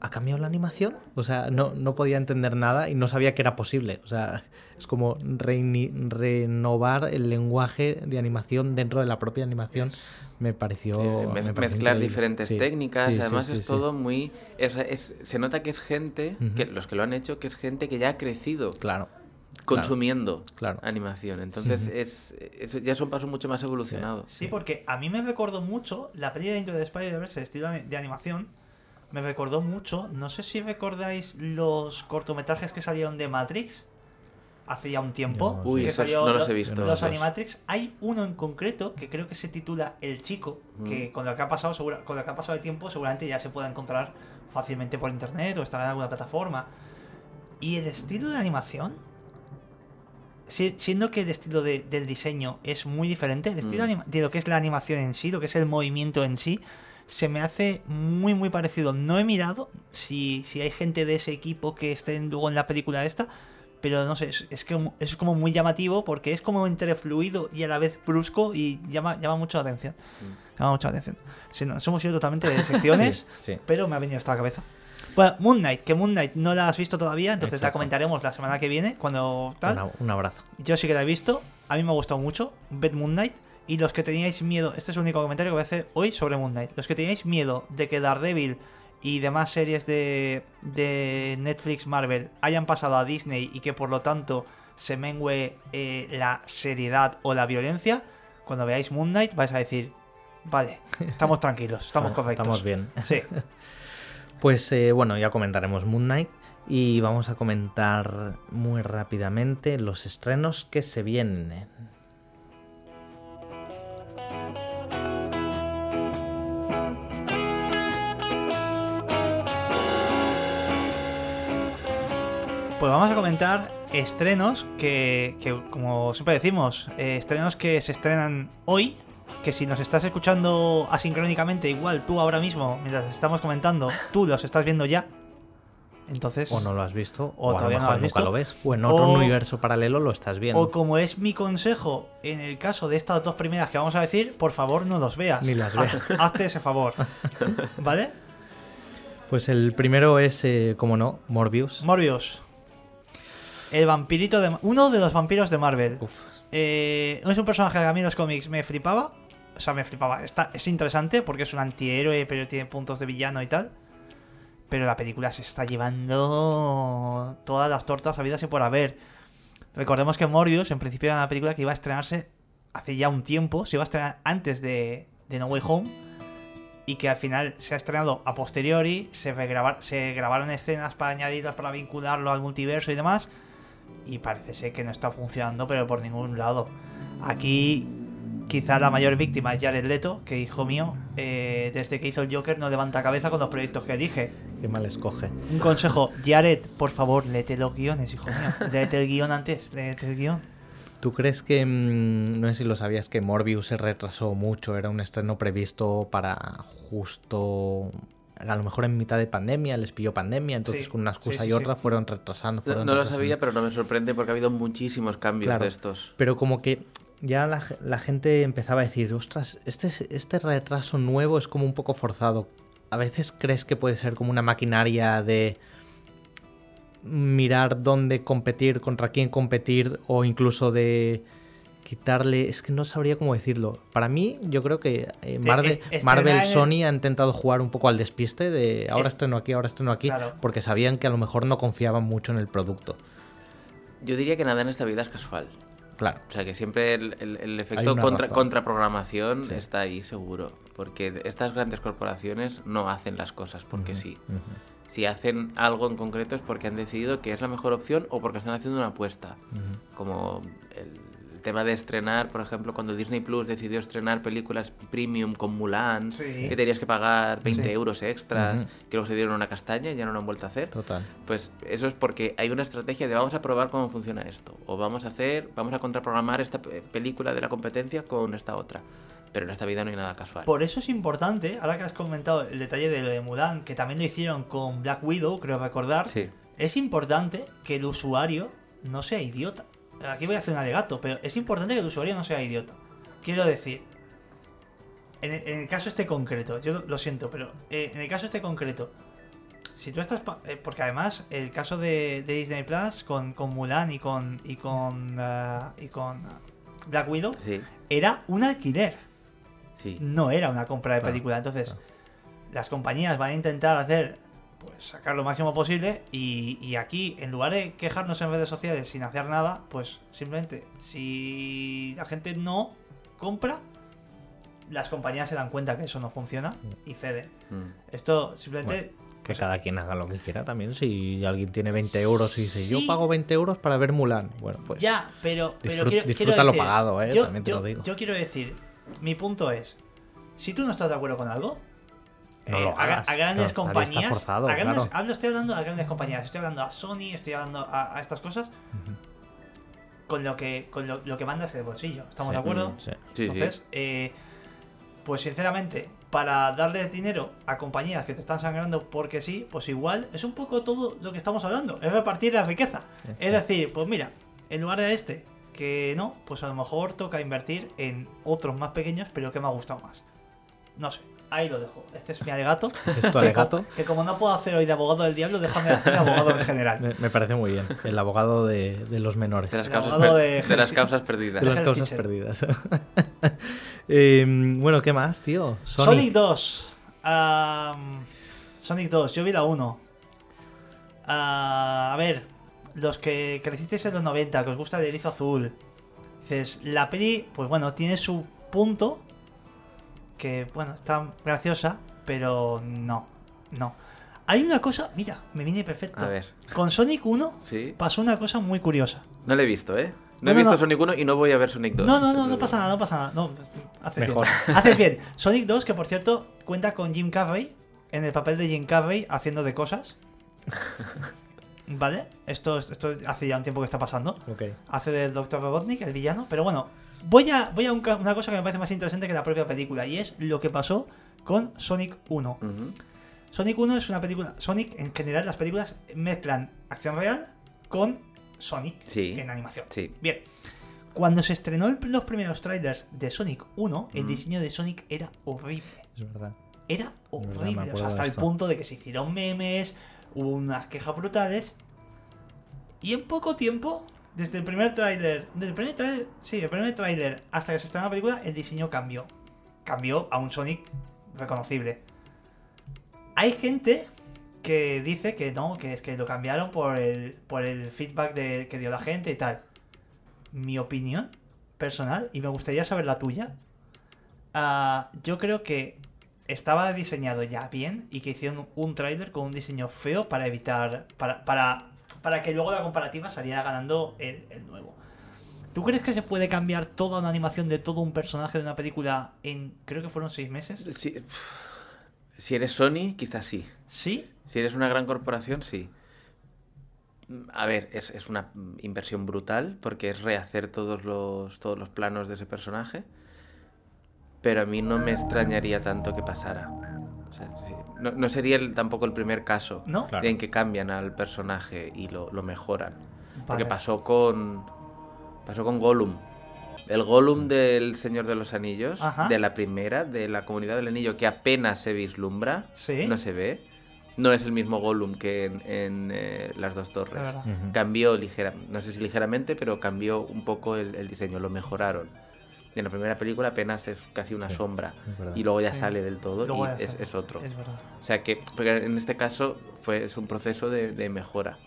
¿ha cambiado la animación? O sea, no, no podía entender nada y no sabía que era posible. O sea, es como reini, renovar el lenguaje de animación dentro de la propia animación. Me pareció... Sí, mez, me pareció mezclar diferentes sí. técnicas, sí, además sí, sí, es sí. todo muy... Es, es, se nota que es gente, uh-huh. que los que lo han hecho, que es gente que ya ha crecido. Claro. Consumiendo claro, claro. animación. Entonces sí. es, es ya es un paso mucho más evolucionado. Sí, sí, porque a mí me recordó mucho la peli de Into the Spider-Verse, el estilo de animación, me recordó mucho, no sé si recordáis los cortometrajes que salieron de Matrix hace ya un tiempo. Uy, que salió, no los he visto. Los, los Animatrix. Hay uno en concreto que creo que se titula El Chico, mm. que con lo que ha pasado segura, con lo que ha pasado el tiempo seguramente ya se pueda encontrar fácilmente por internet o estará en alguna plataforma. Y el estilo de animación... siendo que el estilo de, del diseño es muy diferente, el estilo mm. de lo que es la animación en sí, lo que es el movimiento en sí, se me hace muy muy parecido. No he mirado si, si hay gente de ese equipo que esté luego en la película esta, pero no sé, es, es que es como muy llamativo porque es como entre fluido y a la vez brusco y llama, llama mucho la atención. Mm. Llama mucho la atención. Si no, somos ido totalmente de secciones, sí, sí. pero me ha venido esto a la cabeza. Bueno, Moon Knight, que Moon Knight no la has visto todavía, entonces Exacto. la comentaremos la semana que viene cuando tal. Una, un abrazo. Yo sí que la he visto, a mí me ha gustado mucho, ved Moon Knight, y los que teníais miedo, este es el único comentario que voy a hacer hoy sobre Moon Knight, los que teníais miedo de que Daredevil y demás series de, de Netflix, Marvel, hayan pasado a Disney y que por lo tanto se mengüe eh, la seriedad o la violencia, cuando veáis Moon Knight vais a decir, vale, estamos tranquilos, estamos correctos. Estamos bien. Sí. Pues eh, bueno, ya comentaremos Moon Knight y vamos a comentar muy rápidamente los estrenos que se vienen. Pues vamos a comentar estrenos que, que como siempre decimos, eh, estrenos que se estrenan hoy, que si nos estás escuchando asincrónicamente, igual tú ahora mismo, mientras estamos comentando, tú los estás viendo ya. Entonces, o no lo has visto, o, o todavía no lo has visto, lo ves, o en otro o, universo paralelo lo estás viendo. O como es mi consejo, en el caso de estas dos primeras que vamos a decir, por favor no los veas. Ni las veas. Haz, hazte ese favor. ¿Vale? Pues el primero es, eh, como no, Morbius. Morbius. El vampirito de... Uno de los vampiros de Marvel. Uf. Eh, es un personaje que a mí en los cómics me flipaba. O sea, me flipaba. Está, es interesante porque es un antihéroe, pero tiene puntos de villano y tal. Pero la película se está llevando todas las tortas habidas y por haber. Recordemos que Morbius, en principio, era una película que iba a estrenarse hace ya un tiempo. Se iba a estrenar antes de, de No Way Home. Y que al final se ha estrenado a posteriori. Se, regrabar, se grabaron escenas para añadirlas, para vincularlo al multiverso y demás. Y parece ser que no está funcionando, pero por ningún lado. Aquí, quizá la mayor víctima es Jared Leto, que, hijo mío, eh, desde que hizo el Joker no levanta cabeza con los proyectos que elige. Qué mal escoge. Un consejo, Jared, por favor, léete los guiones, hijo mío. Léete el guión antes, léete el guión. ¿Tú crees que, mmm, no sé si lo sabías, que Morbius se retrasó mucho? Era un estreno previsto para justo... A lo mejor en mitad de pandemia, les pilló pandemia, entonces sí, con una excusa sí, sí, y otra sí. fueron retrasando. Fueron no retrasando. Lo sabía, pero no me sorprende porque ha habido muchísimos cambios claro, de estos. Pero como que ya la, la gente empezaba a decir, ostras, este, este retraso nuevo es como un poco forzado. A veces crees que puede ser como una maquinaria de mirar dónde competir, contra quién competir o incluso de... quitarle... Es que no sabría cómo decirlo. Para mí, yo creo que eh, Marvel, es, Marvel Sony el... ha intentado jugar un poco al despiste de ahora es... estreno aquí, ahora estreno aquí, claro. Porque sabían que a lo mejor no confiaban mucho en el producto. Yo diría que nada en esta vida es casual. Claro. O sea, que siempre el, el, el efecto contra, contraprogramación sí. está ahí seguro. Porque estas grandes corporaciones no hacen las cosas porque uh-huh, sí. Uh-huh. Si hacen algo en concreto es porque han decidido que es la mejor opción o porque están haciendo una apuesta. Uh-huh. Como el... El tema de estrenar, por ejemplo, cuando Disney Plus decidió estrenar películas premium con Mulan, sí. que tenías que pagar veinte sí. euros extras, uh-huh. que luego se dieron una castaña y ya no lo han vuelto a hacer. Total. Pues eso es porque hay una estrategia de vamos a probar cómo funciona esto, o vamos a hacer, vamos a contraprogramar esta película de la competencia con esta otra. Pero en esta vida no hay nada casual. Por eso es importante, ahora que has comentado el detalle de lo de Mulan, que también lo hicieron con Black Widow, creo recordar, sí. es importante que el usuario no sea idiota. Aquí voy a hacer un alegato, pero es importante que el usuario no sea idiota. Quiero decir, en el, en el caso este concreto, yo lo, lo siento, pero eh, en el caso este concreto, si tú estás... Pa- eh, porque además, el caso de, de Disney Plus con, con Mulan y con y con, uh, y con Black Widow, sí. era un alquiler. Sí. No era una compra de película. Claro, entonces, claro. las compañías van a intentar hacer... Pues sacar lo máximo posible y, y aquí, en lugar de quejarnos en redes sociales sin hacer nada, pues simplemente si la gente no compra, las compañías se dan cuenta que eso no funciona y ceden. Mm. Esto simplemente... Bueno, que pues, cada quien haga lo que quiera también. Si alguien tiene veinte euros y dice, sí, yo pago veinte euros para ver Mulan. Bueno, pues... Ya, pero... pero disfrut, quiero, disfruta lo pagado, ¿eh? Yo, también te yo, lo digo. Yo quiero decir, mi punto es, si tú no estás de acuerdo con algo... No eh, hagas, a, a grandes no, compañías forzado, a grandes, claro. hablo, estoy hablando a grandes compañías, estoy hablando a Sony, estoy hablando a, a estas cosas uh-huh. con lo que con lo, lo que mandas en el bolsillo, ¿estamos sí, de acuerdo? Sí, sí. Entonces, sí, sí. Eh, pues sinceramente, para darle dinero a compañías que te están sangrando porque sí, pues igual es un poco todo lo que estamos hablando, es repartir la riqueza. Sí, es decir, pues mira, en lugar de este, que no, pues a lo mejor toca invertir en otros más pequeños, pero que me ha gustado más. No sé. Ahí lo dejo. Este es mi alegato. ¿Es esto alegato? Que, como, que como no puedo hacer hoy de abogado del diablo, déjame hacer abogado en general. Me, me parece muy bien. El abogado de, de los menores. De las, causas, per, de... de las causas perdidas. De las causas perdidas. eh, bueno, ¿qué más, tío? Sonic, Sonic dos. Um, Sonic dos. Yo vi la uno. Uh, a ver, los que crecisteis en los noventa, que os gusta el erizo azul. Dices, la peli, pues bueno, tiene su punto... Que, bueno, está graciosa, pero no, no. Hay una cosa, mira, me viene perfecto. A ver. Con Sonic uno ¿sí? pasó una cosa muy curiosa. No la he visto, ¿eh? No, no he no, visto no. Sonic uno y no voy a ver Sonic dos. No, no, no, no pasa nada, no pasa nada. No, haces Mejor. bien. Haces bien. Sonic dos, que por cierto, cuenta con Jim Carrey, en el papel de Jim Carrey, haciendo de cosas. ¿Vale? Esto, esto hace ya un tiempo que está pasando. Okay. Hace del doctor Robotnik, el villano. Pero bueno, voy a, voy a un, una cosa que me parece más interesante que la propia película. Y es lo que pasó con Sonic uno. Uh-huh. Sonic uno es una película... Sonic, en general, las películas mezclan acción real con Sonic, sí, en animación. Sí. Bien. Cuando se estrenó el, los primeros trailers de Sonic uno, el mm. diseño de Sonic era horrible. Es verdad. Era horrible. Verdad, o sea, hasta el punto de que se hicieron memes, hubo unas quejas brutales. Y en poco tiempo, desde el primer tráiler... Desde el primer tráiler... Sí, el primer tráiler hasta que se estrenó la película, el diseño cambió. Cambió a un Sonic reconocible. Hay gente que dice que no, que es que lo cambiaron por el, por el feedback de, que dio la gente y tal. Mi opinión personal, y me gustaría saber la tuya, uh, yo creo que estaba diseñado ya bien y que hicieron un tráiler con un diseño feo para evitar, para, para, para que luego la comparativa saliera ganando el, el nuevo. ¿Tú crees que se puede cambiar toda una animación de todo un personaje de una película en, creo que fueron seis meses? Sí. Si eres Sony, quizás sí. ¿Sí? Si eres una gran corporación, sí. A ver, es, es una inversión brutal porque es rehacer todos los, todos los planos de ese personaje. Pero a mí no me extrañaría tanto que pasara. O sea, sí, no, no sería el, tampoco el primer caso, ¿no?, claro, en que cambian al personaje y lo, lo mejoran. Vale. Porque pasó con, pasó con Gollum. El Gollum del Señor de los Anillos, ajá, de la primera, de la Comunidad del Anillo, que apenas se vislumbra, ¿sí?, no se ve, no es el mismo Gollum que en, en eh, Las Dos Torres. Uh-huh. Cambió ligeramente, no sé si ligeramente, pero cambió un poco el, el diseño, lo mejoraron. En la primera película apenas es casi una, sí, sombra, y luego ya, sí, sale del todo, luego y es, es otro. Es verdad. O sea que, porque en este caso fue, es un proceso de, de mejora.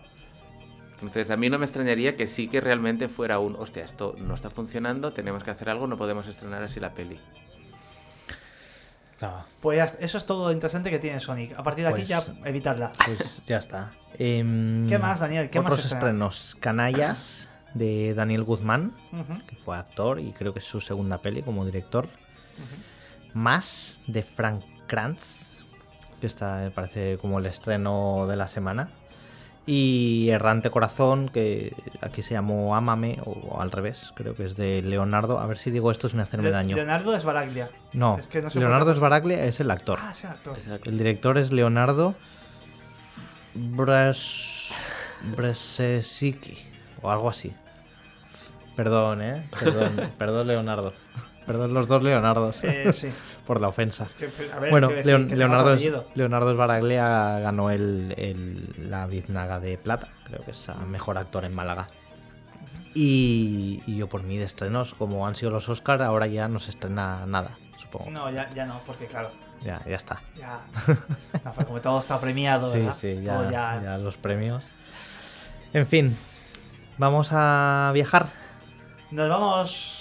Entonces, a mí no me extrañaría que sí que realmente fuera un... Hostia, esto no está funcionando, tenemos que hacer algo, no podemos estrenar así la peli. No. Pues eso es todo lo interesante que tiene Sonic. A partir de pues, aquí ya evitarla. Pues ya está. Eh, ¿Qué más, Daniel? ¿Qué otros más estrenos? Canallas, de Daniel Guzmán, uh-huh, que fue actor y creo que es su segunda peli como director. Uh-huh. Más, de Frank Kranz, que está, me parece, como el estreno de la semana. Y Errante Corazón, que aquí se llamó Ámame, o al revés, creo que es de Leonardo. A ver si digo esto sin hacerme Le- daño. Leonardo es Baraglia. No, es que no Leonardo puede... es Baraglia, es el actor. Ah, es el actor. Es el actor. El director es Leonardo Bres... Bresesiki, o algo así. Perdón, ¿eh? Perdón, perdón Leonardo. Perdón los dos Leonardos. Eh, sí. Por la ofensa. Es que, a ver, bueno, decir, Leon, Leonardo, es, Leonardo Sbaraglia ganó el, el, la Biznaga de Plata, creo que es a mejor actor en Málaga. Y, y yo por mí de estrenos, como han sido los Oscar, ahora ya no se estrena nada, supongo. No, ya, ya no, porque claro. Ya, ya está. Ya. No, fue como todo está premiado, ¿verdad? Sí, sí, ya, ya... ya los premios. En fin, vamos a viajar. Nos vamos...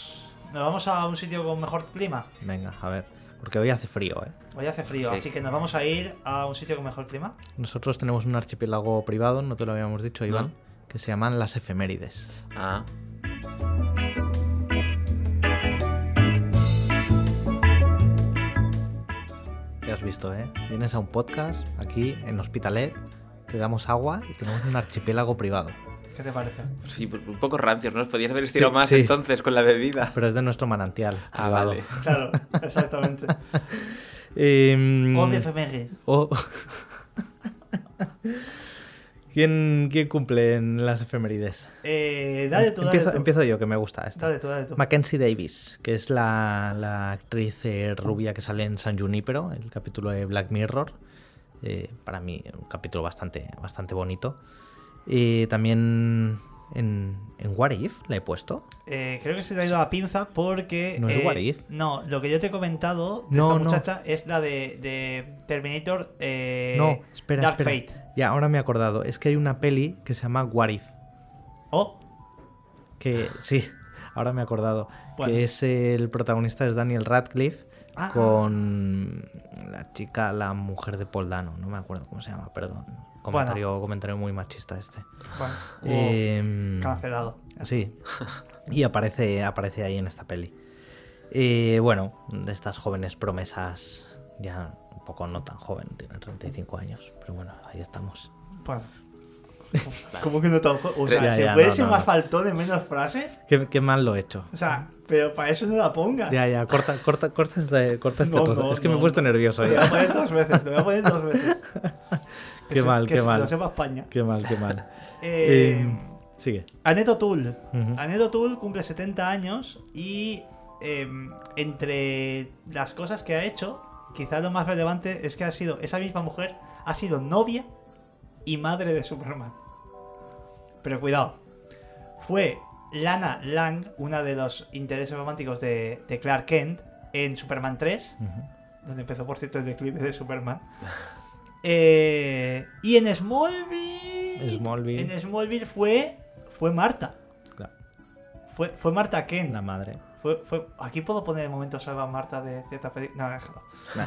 Nos vamos a un sitio con mejor clima. Venga, a ver, porque hoy hace frío, ¿eh? Hoy hace frío, sí, así que nos vamos a ir a un sitio con mejor clima. Nosotros tenemos un archipiélago privado, no te lo habíamos dicho, Iván, ¿no?, que se llaman Las Efemérides. Ah. Ya has visto, ¿eh? Vienes a un podcast aquí en Hospitalet, te damos agua y tenemos un archipiélago privado. ¿Qué te parece? Sí, un poco rancios, ¿no? Podías haber estirado, sí, más, sí, entonces con la bebida. Pero es de nuestro manantial. Ah, privado. Vale. Claro, exactamente. eh, o de efemérides. O... ¿Quién, ¿Quién cumple en las efemérides? Eh, dale tú, dale empiezo, tú. Empiezo yo, que me gusta esta. Dale tú, dale tú. Mackenzie Davis, que es la, la actriz eh, rubia que sale en San Junípero, el capítulo de Black Mirror. Eh, para mí, un capítulo bastante, bastante bonito. Eh, también en, en What If la he puesto. Eh, creo que se te ha ido la pinza porque... No es eh, What If. No, lo que yo te he comentado de no, esta muchacha no. es la de, de Terminator eh, no, espera, Dark espera. Fate. Ya, ahora me he acordado. Es que hay una peli que se llama What If. Oh. Que sí, ahora me he acordado. Bueno. Que es el protagonista es Daniel Radcliffe. Ah. Con la chica, la mujer de Paul Dano. No me acuerdo cómo se llama, perdón. Comentario, bueno. comentario muy machista este. Bueno, eh, cancelado. Sí. Y aparece, aparece ahí en esta peli. Eh, bueno, de estas jóvenes promesas, ya un poco no tan joven, tiene treinta y cinco años, pero bueno, ahí estamos. Bueno. ¿Cómo que no tan joven? O sea, ya, ¿se ya, puede no, ser no, más no. faltón en menos frases? ¿Qué, qué mal lo he hecho? O sea, pero para eso no la pongas. Ya, ya, corta, corta, corta este, corta este no, trozo. No, es que no, me he puesto no. nervioso. Te voy a poner dos veces, te voy a poner dos veces. Qué que mal, se, qué que mal. Que se lo sepa España. Qué mal, qué mal. eh, eh, sigue. Annette O'Toole. Uh-huh. Annette O'Toole cumple setenta años y eh, entre las cosas que ha hecho, quizá lo más relevante es que ha sido, esa misma mujer ha sido novia y madre de Superman. Pero cuidado, fue Lana Lang, una de los intereses románticos de, de Clark Kent en Superman tres, uh-huh. donde empezó, por cierto, el declive de Superman. eh, y en Smallville, Smallville. En Smallville fue, fue Marta. Claro. Fue, fue Marta Kent. La madre. Fue, fue, aquí puedo poner el momento salva a Marta de cierta película. No, déjalo.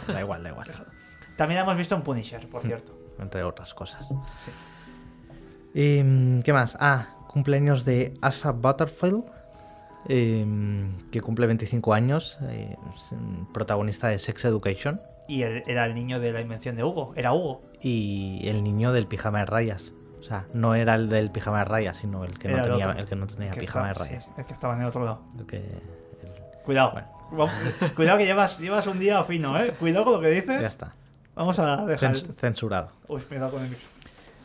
No, da igual, da igual. Déjalo. También la hemos visto en Punisher, por cierto. Entre otras cosas. Sí. ¿Y qué más? Ah, cumpleaños de Asa Butterfield, eh, que cumple veinticinco años, eh, protagonista de Sex Education. Y él era el niño de la invención de Hugo, era Hugo. Y el niño del pijama de rayas. O sea, no era el del pijama de rayas, sino el que no era tenía, el, el que no tenía el que pijama estaba, de rayas. Sí, el que estaba en el otro lado. El que, el... Cuidado. Bueno. Cuidado que llevas, llevas un día fino, ¿eh? Cuidado con lo que dices. Ya está. Vamos a dejar... Censurado. Uy, me he dado con el micro.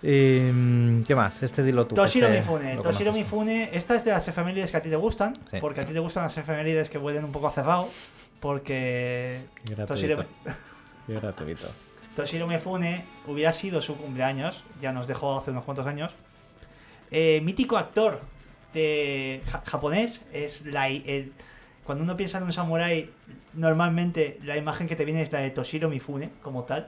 Eh, ¿Qué más? Este dilo tú. Toshiro este Mifune. Toshiro Mifune. Esta es de las efemérides que a ti te gustan. Sí. Porque a ti te gustan las efemérides que vuelven un poco cerrado. Porque... Qué gratuito. Toshiro... gratuito. Toshiro Mifune hubiera sido su cumpleaños. Ya nos dejó hace unos cuantos años. Eh, mítico actor de ja- japonés. Es la... El... Cuando uno piensa en un samurái, normalmente la imagen que te viene es la de Toshiro Mifune, como tal.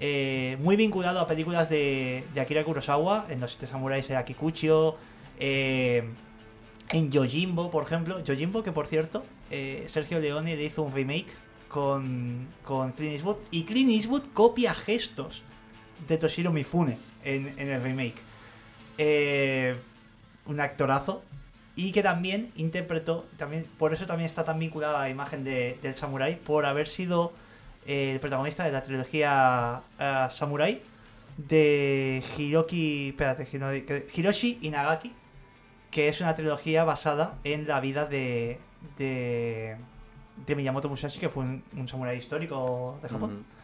Eh, muy vinculado a películas de, de Akira Kurosawa. En Los Siete Samuráis era Kikuchio. Eh, en Yojimbo, por ejemplo. Yojimbo, que por cierto, eh, Sergio Leone le hizo un remake con, con Clint Eastwood. Y Clint Eastwood copia gestos de Toshiro Mifune en, en el remake. Eh, un actorazo. Y que también interpretó, también, por eso también está tan vinculada a la imagen de, del samurái, por haber sido el protagonista de la trilogía uh, Samurai de Hiroki, espérate, Hiroshi Inagaki, que es una trilogía basada en la vida de de, de Miyamoto Musashi, que fue un, un samurái histórico de Japón. Mm.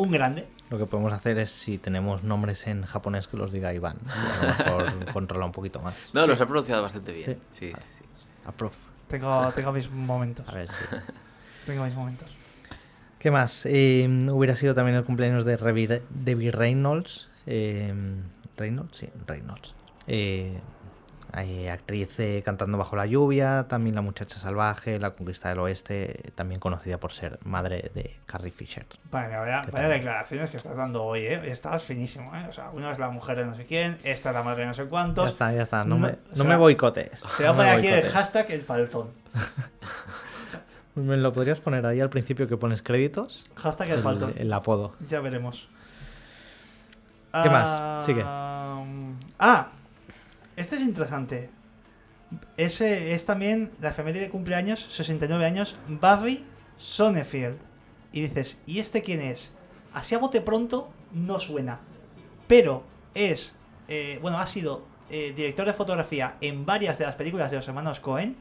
Un grande. Lo que podemos hacer es, si tenemos nombres en japonés, que los diga Iván. A lo mejor controla un poquito más. No, sí. Los ha pronunciado bastante bien. Sí, sí, sí, sí. Approve. Tengo, tengo mis momentos. A ver, sí. Tengo mis momentos. ¿Qué más? Eh, hubiera sido también el cumpleaños de Revir- Debbie Reynolds. Eh, ¿Reynolds? Sí, Reynolds. Eh, hay actriz eh, Cantando bajo la lluvia, también La muchacha salvaje, La conquista del oeste, también conocida por ser madre de Carrie Fisher. Vale, vaya, vaya declaraciones que estás dando hoy, ¿eh? Estás finísimo, ¿eh? O sea, una es la mujer de no sé quién, esta es la madre de no sé cuántos. Ya está, ya está, no, no, me, no sea, me boicotes. Te voy a poner aquí el hashtag el faltón. ¿Me lo podrías poner ahí al principio que pones créditos? Hashtag el faltón. El, el apodo. Ya veremos. ¿Qué uh, más? Sigue. Ah, este es interesante. Ese es también la efeméride de cumpleaños, sesenta y nueve años, Barry Sonnenfeld. Y dices, ¿y este quién es? Así a bote pronto no suena. Pero es, eh, bueno, ha sido eh, director de fotografía en varias de las películas de los hermanos Coen.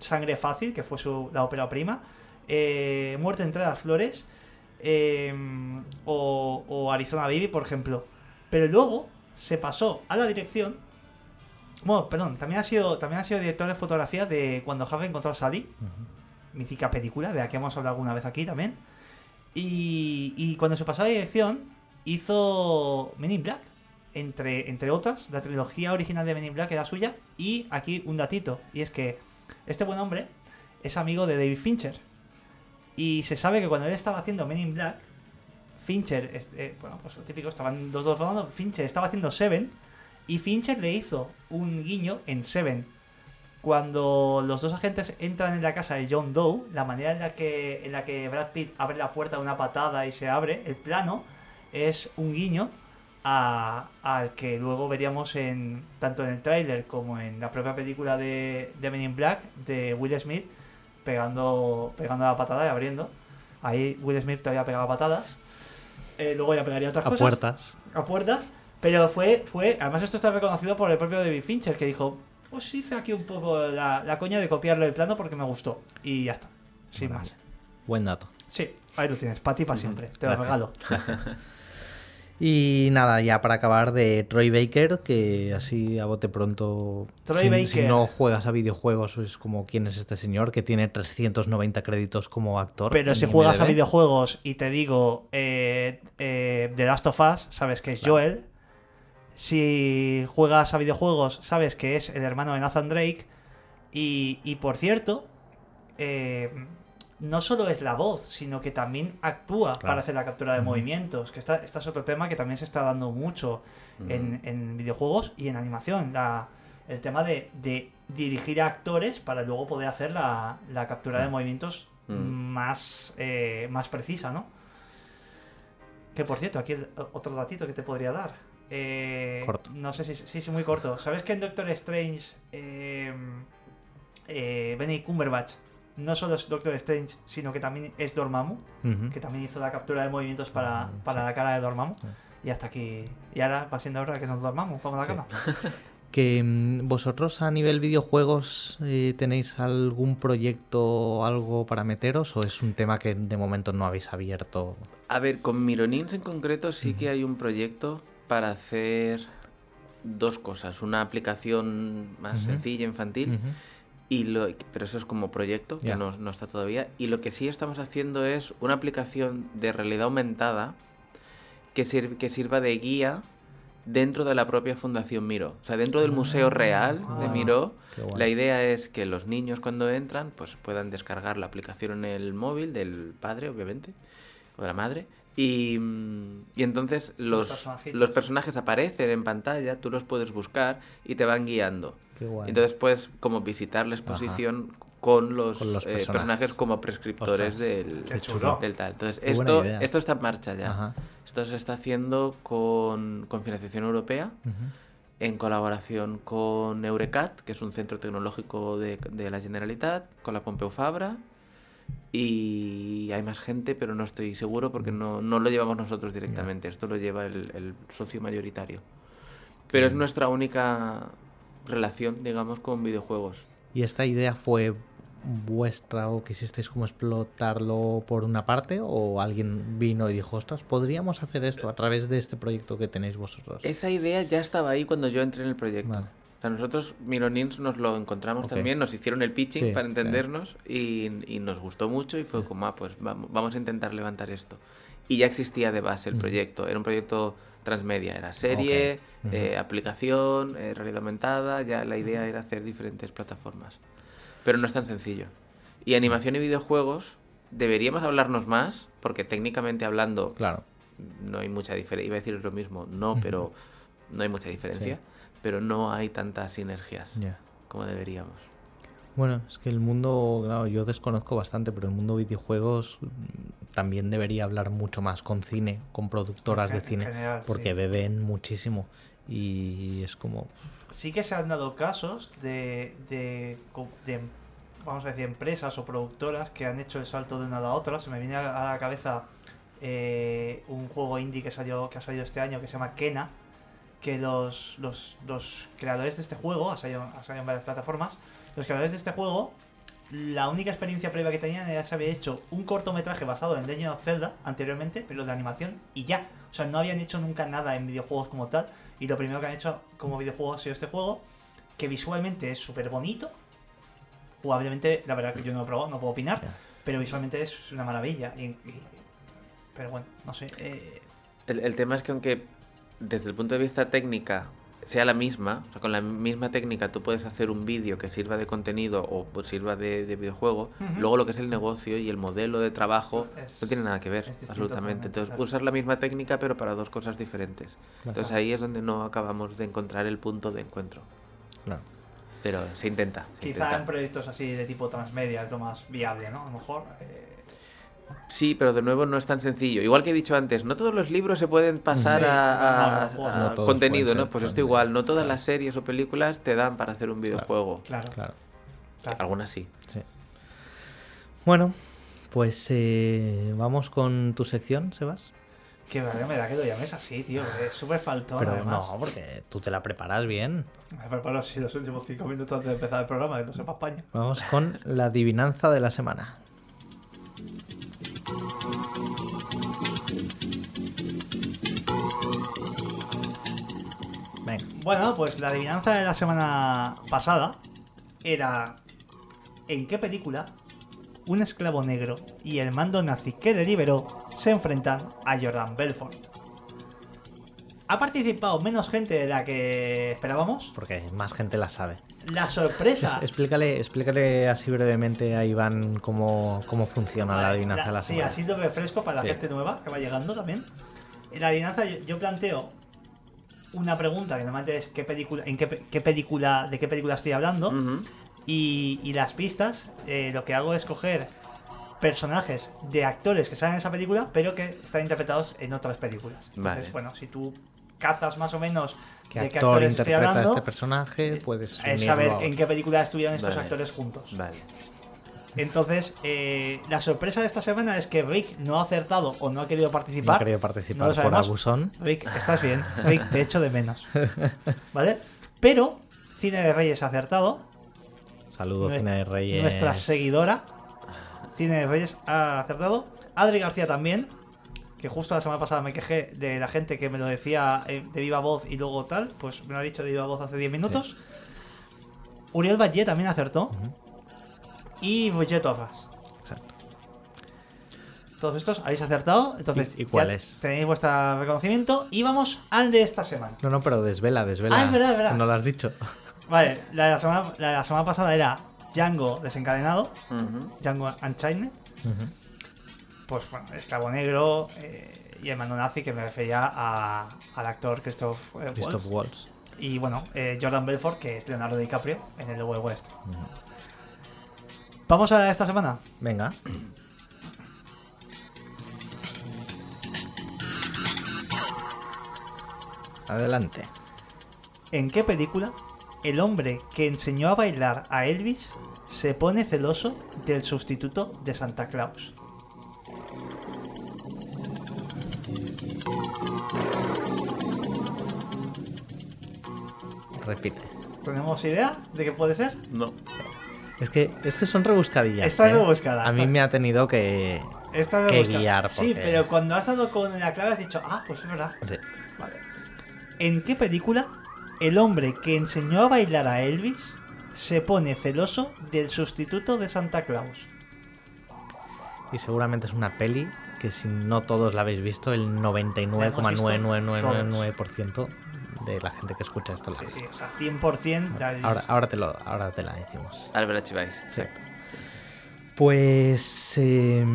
Sangre fácil, que fue su, la ópera prima, eh, Muerte entre las flores, eh, o, o Arizona Baby, por ejemplo. Pero luego se pasó a la dirección. Bueno, perdón, también ha sido, también ha sido director de fotografía de Cuando Javier encontró a Sally, uh-huh. mítica película, de la que hemos hablado alguna vez aquí también. Y, y cuando se pasó a la dirección, hizo Men in Black. Entre, entre otras, la trilogía original de Men in Black era suya. Y aquí un datito, y es que este buen hombre es amigo de David Fincher. Y se sabe que cuando él estaba haciendo Men in Black, Fincher, eh, bueno, pues lo típico, estaban los dos hablando, Fincher estaba haciendo Seven y Fincher le hizo un guiño en Seven. Cuando los dos agentes entran en la casa de John Doe, la manera en la que, en la que Brad Pitt abre la puerta de una patada y se abre, el plano, es un guiño A, al que luego veríamos en tanto en el tráiler como en la propia película de, de Men in Black de Will Smith pegando, pegando la patada y abriendo. Ahí Will Smith todavía pegaba patadas, eh, luego ya pegaría otras a cosas puertas. a puertas, Pero fue, fue, además esto está reconocido por el propio David Fincher, que dijo, pues hice aquí un poco la, la coña de copiarlo el plano porque me gustó. Y ya está, sin más. Buen dato. Sí, ahí lo tienes, para ti para siempre, te lo regalo. Y nada, ya para acabar, de Troy Baker, que así a bote pronto, Troy si, Baker. si no juegas a videojuegos, es como quién es este señor, que tiene trescientos noventa créditos como actor. Pero si juegas I D B. A videojuegos y te digo eh, eh, The Last of Us, sabes que es claro. Joel. Si juegas a videojuegos, sabes que es el hermano de Nathan Drake. Y, y por cierto, eh, no solo es la voz, sino que también actúa claro. para hacer la captura de uh-huh. movimientos. Que está, este es otro tema que también se está dando mucho uh-huh. en, en videojuegos y en animación. La, el tema de, de dirigir a actores para luego poder hacer la, la captura uh-huh. de movimientos uh-huh. más, eh, más precisa, ¿no? Que por cierto, aquí el, otro datito que te podría dar. Eh, corto. No sé si es sí, sí, muy corto. ¿Sabes que en Doctor Strange eh, eh, Benedict Cumberbatch no solo es Doctor Strange, sino que también es Dormammu, uh-huh. que también hizo la captura de movimientos para, uh, para sí. la cara de Dormammu? Uh-huh. Y hasta aquí. Y ahora va siendo hora que nos dormamos, como la cama. Sí. Que vosotros a nivel videojuegos eh, tenéis algún proyecto o algo para meteros, o es un tema que de momento no habéis abierto. A ver, con Mironins en concreto sí uh-huh. que hay un proyecto para hacer dos cosas. Una aplicación más uh-huh. sencilla, infantil. Uh-huh. Y lo, pero eso es como proyecto, yeah. que no, no está todavía. Y lo que sí estamos haciendo es una aplicación de realidad aumentada que, sir, que sirva de guía dentro de la propia Fundación Miró. O sea, dentro del Museo Real ah, de Miró, bueno. la idea es que los niños cuando entran pues puedan descargar la aplicación en el móvil del padre, obviamente, o de la madre. Y, y entonces los, los, los personajes aparecen en pantalla, tú los puedes buscar y te van guiando. Qué guay. Entonces puedes como visitar la exposición con los, con los eh, personajes. personajes como prescriptores. Ostras, del, del tal. Entonces esto, esto está en marcha ya. Ajá. Esto se está haciendo con, con financiación europea, uh-huh. en colaboración con Eurecat, que es un centro tecnológico de, de la Generalitat, con la Pompeu Fabra. Y hay más gente, pero no estoy seguro porque no, no lo llevamos nosotros directamente. Esto lo lleva el, el socio mayoritario. Pero es nuestra única relación, digamos, con videojuegos. ¿Y esta idea fue vuestra o quisisteis como explotarlo por una parte? ¿O alguien vino y dijo, ostras, podríamos hacer esto a través de este proyecto que tenéis vosotros? Esa idea ya estaba ahí cuando yo entré en el proyecto. Vale. O sea, nosotros, Mironins, nos lo encontramos okay. también, nos hicieron el pitching sí, para entendernos sí. y, y nos gustó mucho y fue como, ah, pues vamos, vamos a intentar levantar esto. Y ya existía de base el proyecto, era un proyecto transmedia, era serie, okay. uh-huh. eh, aplicación, eh, realidad aumentada, ya la idea uh-huh. era hacer diferentes plataformas. Pero no es tan sencillo. Y animación y videojuegos, deberíamos hablarnos más, porque técnicamente hablando claro. no hay mucha diferencia, iba a decir lo mismo, no, pero no hay mucha diferencia. Sí. Pero no hay tantas sinergias yeah. como deberíamos. Bueno, es que el mundo, claro, yo desconozco bastante, pero el mundo de videojuegos también debería hablar mucho más con cine, con productoras en de cine, general, porque sí. beben muchísimo y es como... Sí que se han dado casos de, de, de, vamos a decir, empresas o productoras que han hecho el salto de una a la otra. Se me viene a la cabeza eh, un juego indie que salió que ha salido este año que se llama Kena, que los, los, los creadores de este juego, ha salido, ha salido en varias plataformas, los creadores de este juego, la única experiencia previa que tenían era que se había hecho un cortometraje basado en Legend of Zelda anteriormente, pero de animación, y ya. O sea, no habían hecho nunca nada en videojuegos como tal, y lo primero que han hecho como videojuego ha sido este juego, que visualmente es súper bonito, jugablemente, la verdad que yo no lo probé, no puedo opinar, pero visualmente es una maravilla. Y, y, pero bueno, no sé. Eh... El, el tema es que aunque... desde el punto de vista técnica sea la misma, o sea, con la misma técnica tú puedes hacer un vídeo que sirva de contenido o pues, sirva de, de videojuego, uh-huh. luego lo que es el negocio y el modelo de trabajo es, no tiene nada que ver, absolutamente. Entonces claro. usar la misma técnica pero para dos cosas diferentes. Claro. Entonces ahí es donde no acabamos de encontrar el punto de encuentro. Claro. Pero se intenta. Se Quizá intenta. En proyectos así de tipo transmedia es lo más viable, ¿no? A lo mejor... Eh... Sí, pero de nuevo no es tan sencillo. Igual que he dicho antes, no todos los libros se pueden pasar sí, a, no, a, no, a no contenido, ¿no? Pues esto igual, no todas claro. las series o películas te dan para hacer un videojuego. Claro, claro. claro. Algunas sí. sí. Bueno, pues eh, vamos con tu sección, Sebas. Que me da que Doyame es así, tío. Es súper faltón. Pero además. No, porque tú te la preparas bien. Me preparo así los últimos cinco minutos antes de empezar el programa, que no sepa España. Vamos con la adivinanza de la semana. Venga. Bueno, pues la adivinanza de la semana pasada era: ¿en qué película un esclavo negro y el mando nazi que le liberó se enfrentan a Jordan Belfort? Ha participado menos gente de la que esperábamos, porque más gente la sabe. La sorpresa... Es, explícale, explícale así brevemente a Iván cómo, cómo funciona vale, la adivinanza la, de la semana. Sí, así lo refresco para sí. la gente nueva que va llegando también. En la adivinanza yo, yo planteo una pregunta que normalmente es qué película, en qué, qué película, de qué película estoy hablando. Uh-huh. Y, y las pistas, eh, lo que hago es coger personajes de actores que salen en esa película, pero que están interpretados en otras películas. Entonces, vale. bueno, si tú cazas más o menos ¿Qué de qué actor actores estoy hablando, este personaje, puedes es saber en qué película estuvieron estos vale. actores juntos. Vale. Entonces, eh, la sorpresa de esta semana es que Rick no ha acertado o no ha querido participar. No ha querido participar no lo sabemos. Por abusón. Rick, estás bien. Rick, te echo de menos. ¿Vale? Pero Cine de Reyes ha acertado. Saludos, Nuestra, Cine de Reyes. Nuestra seguidora, Cine de Reyes, ha acertado. Adri García también, que justo la semana pasada me quejé de la gente que me lo decía de viva voz y luego tal, pues me lo ha dicho de viva voz hace diez minutos. Sí. Uriel Valle también acertó. Uh-huh. Y Roger Torres. Exacto. Todos estos habéis acertado, entonces ¿Y, y cuál es? Tenéis vuestro reconocimiento. Y vamos al de esta semana. No, no, pero desvela, desvela. Ah, es verdad, es verdad. No lo has dicho. Vale, la de la semana, la de la semana pasada era Django desencadenado, uh-huh. Django Unchained. Uh-huh. Pues bueno, esclavo negro eh, y el mando nazi, que me refería a, al actor Christoph, eh, Christoph Waltz. Waltz. Y bueno, eh, Jordan Belfort, que es Leonardo DiCaprio en El Lobo de Wall Street. Uh-huh. ¿Vamos a esta semana? Venga. Adelante. ¿En qué película el hombre que enseñó a bailar a Elvis se pone celoso del sustituto de Santa Claus? Repite. ¿Tenemos idea de qué puede ser? No. Es que, es que son rebuscadillas. Está ¿eh? rebuscada. A está... mí me ha tenido que, está que guiar. Porque... Sí, pero cuando has dado con la clave has dicho, ah, pues es verdad. Sí. Vale. ¿En qué película el hombre que enseñó a bailar a Elvis se pone celoso del sustituto de Santa Claus? Y seguramente es una peli que si no todos la habéis visto, el noventa y nueve coma nueve nueve nueve nueve por ciento de la gente que escucha esto la ha visto. Sí, sí, o sea, cien por ciento la habéis visto. Ahora, ahora, te lo, ahora te la decimos. Ahora me la chiváis. Exacto. Pues... Eh...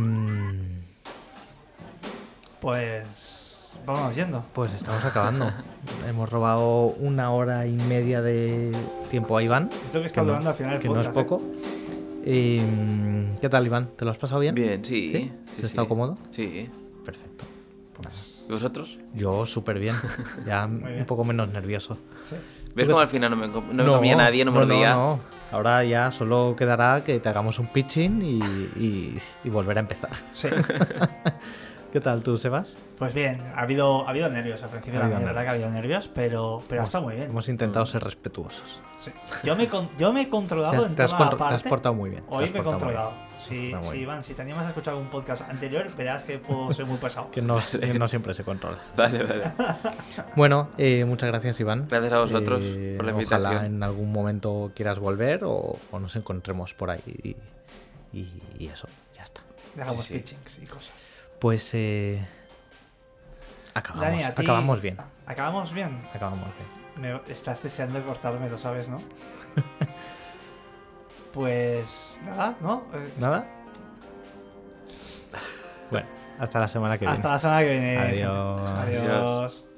Pues... Vamos yendo. Pues estamos acabando. Hemos robado una hora y media de tiempo a Iván. Esto que está durando no, al final del podcast. Que no es poco. Eh, ¿Qué tal, Iván? ¿Te lo has pasado bien? Bien, sí. ¿Sí? sí ¿Has sí. estado cómodo? Sí. Perfecto. Pues, ¿y vosotros? Yo súper bien. Ya bien. Un poco menos nervioso. Sí. ¿Ves cómo al final no me, no me no, comía nadie, no me olvidaba? No, no, no. Ahora ya solo quedará que te hagamos un pitching y, y, y volver a empezar. Sí. ¿Qué tal tú, Sebas? Pues bien, ha habido, ha habido nervios al principio, la verdad que ha habido nervios, pero, pero hemos, ha estado muy bien. Hemos intentado ser respetuosos. Sí. Yo, me con, yo me he controlado en toda la parte. Te has portado muy bien. Hoy me he controlado. Sí, sí, Iván, si te animas a escuchar algún podcast anterior, verás que puedo ser muy pesado. que, no, que no siempre se controla. Vale, vale. Bueno, eh, muchas gracias, Iván. Gracias a vosotros eh, por la invitación. Ojalá en algún momento quieras volver o, o nos encontremos por ahí y, y, y eso, ya está. Dejamos sí, sí. pitchings y cosas. Pues eh, acabamos, Dani, a ti, acabamos bien. ¿Acabamos bien? Acabamos bien. Me estás deseando cortarme, lo sabes, ¿no? Pues nada, ¿no? ¿Nada? Bueno, hasta la semana que viene. Hasta la semana que viene. Adiós. Adiós. Adiós.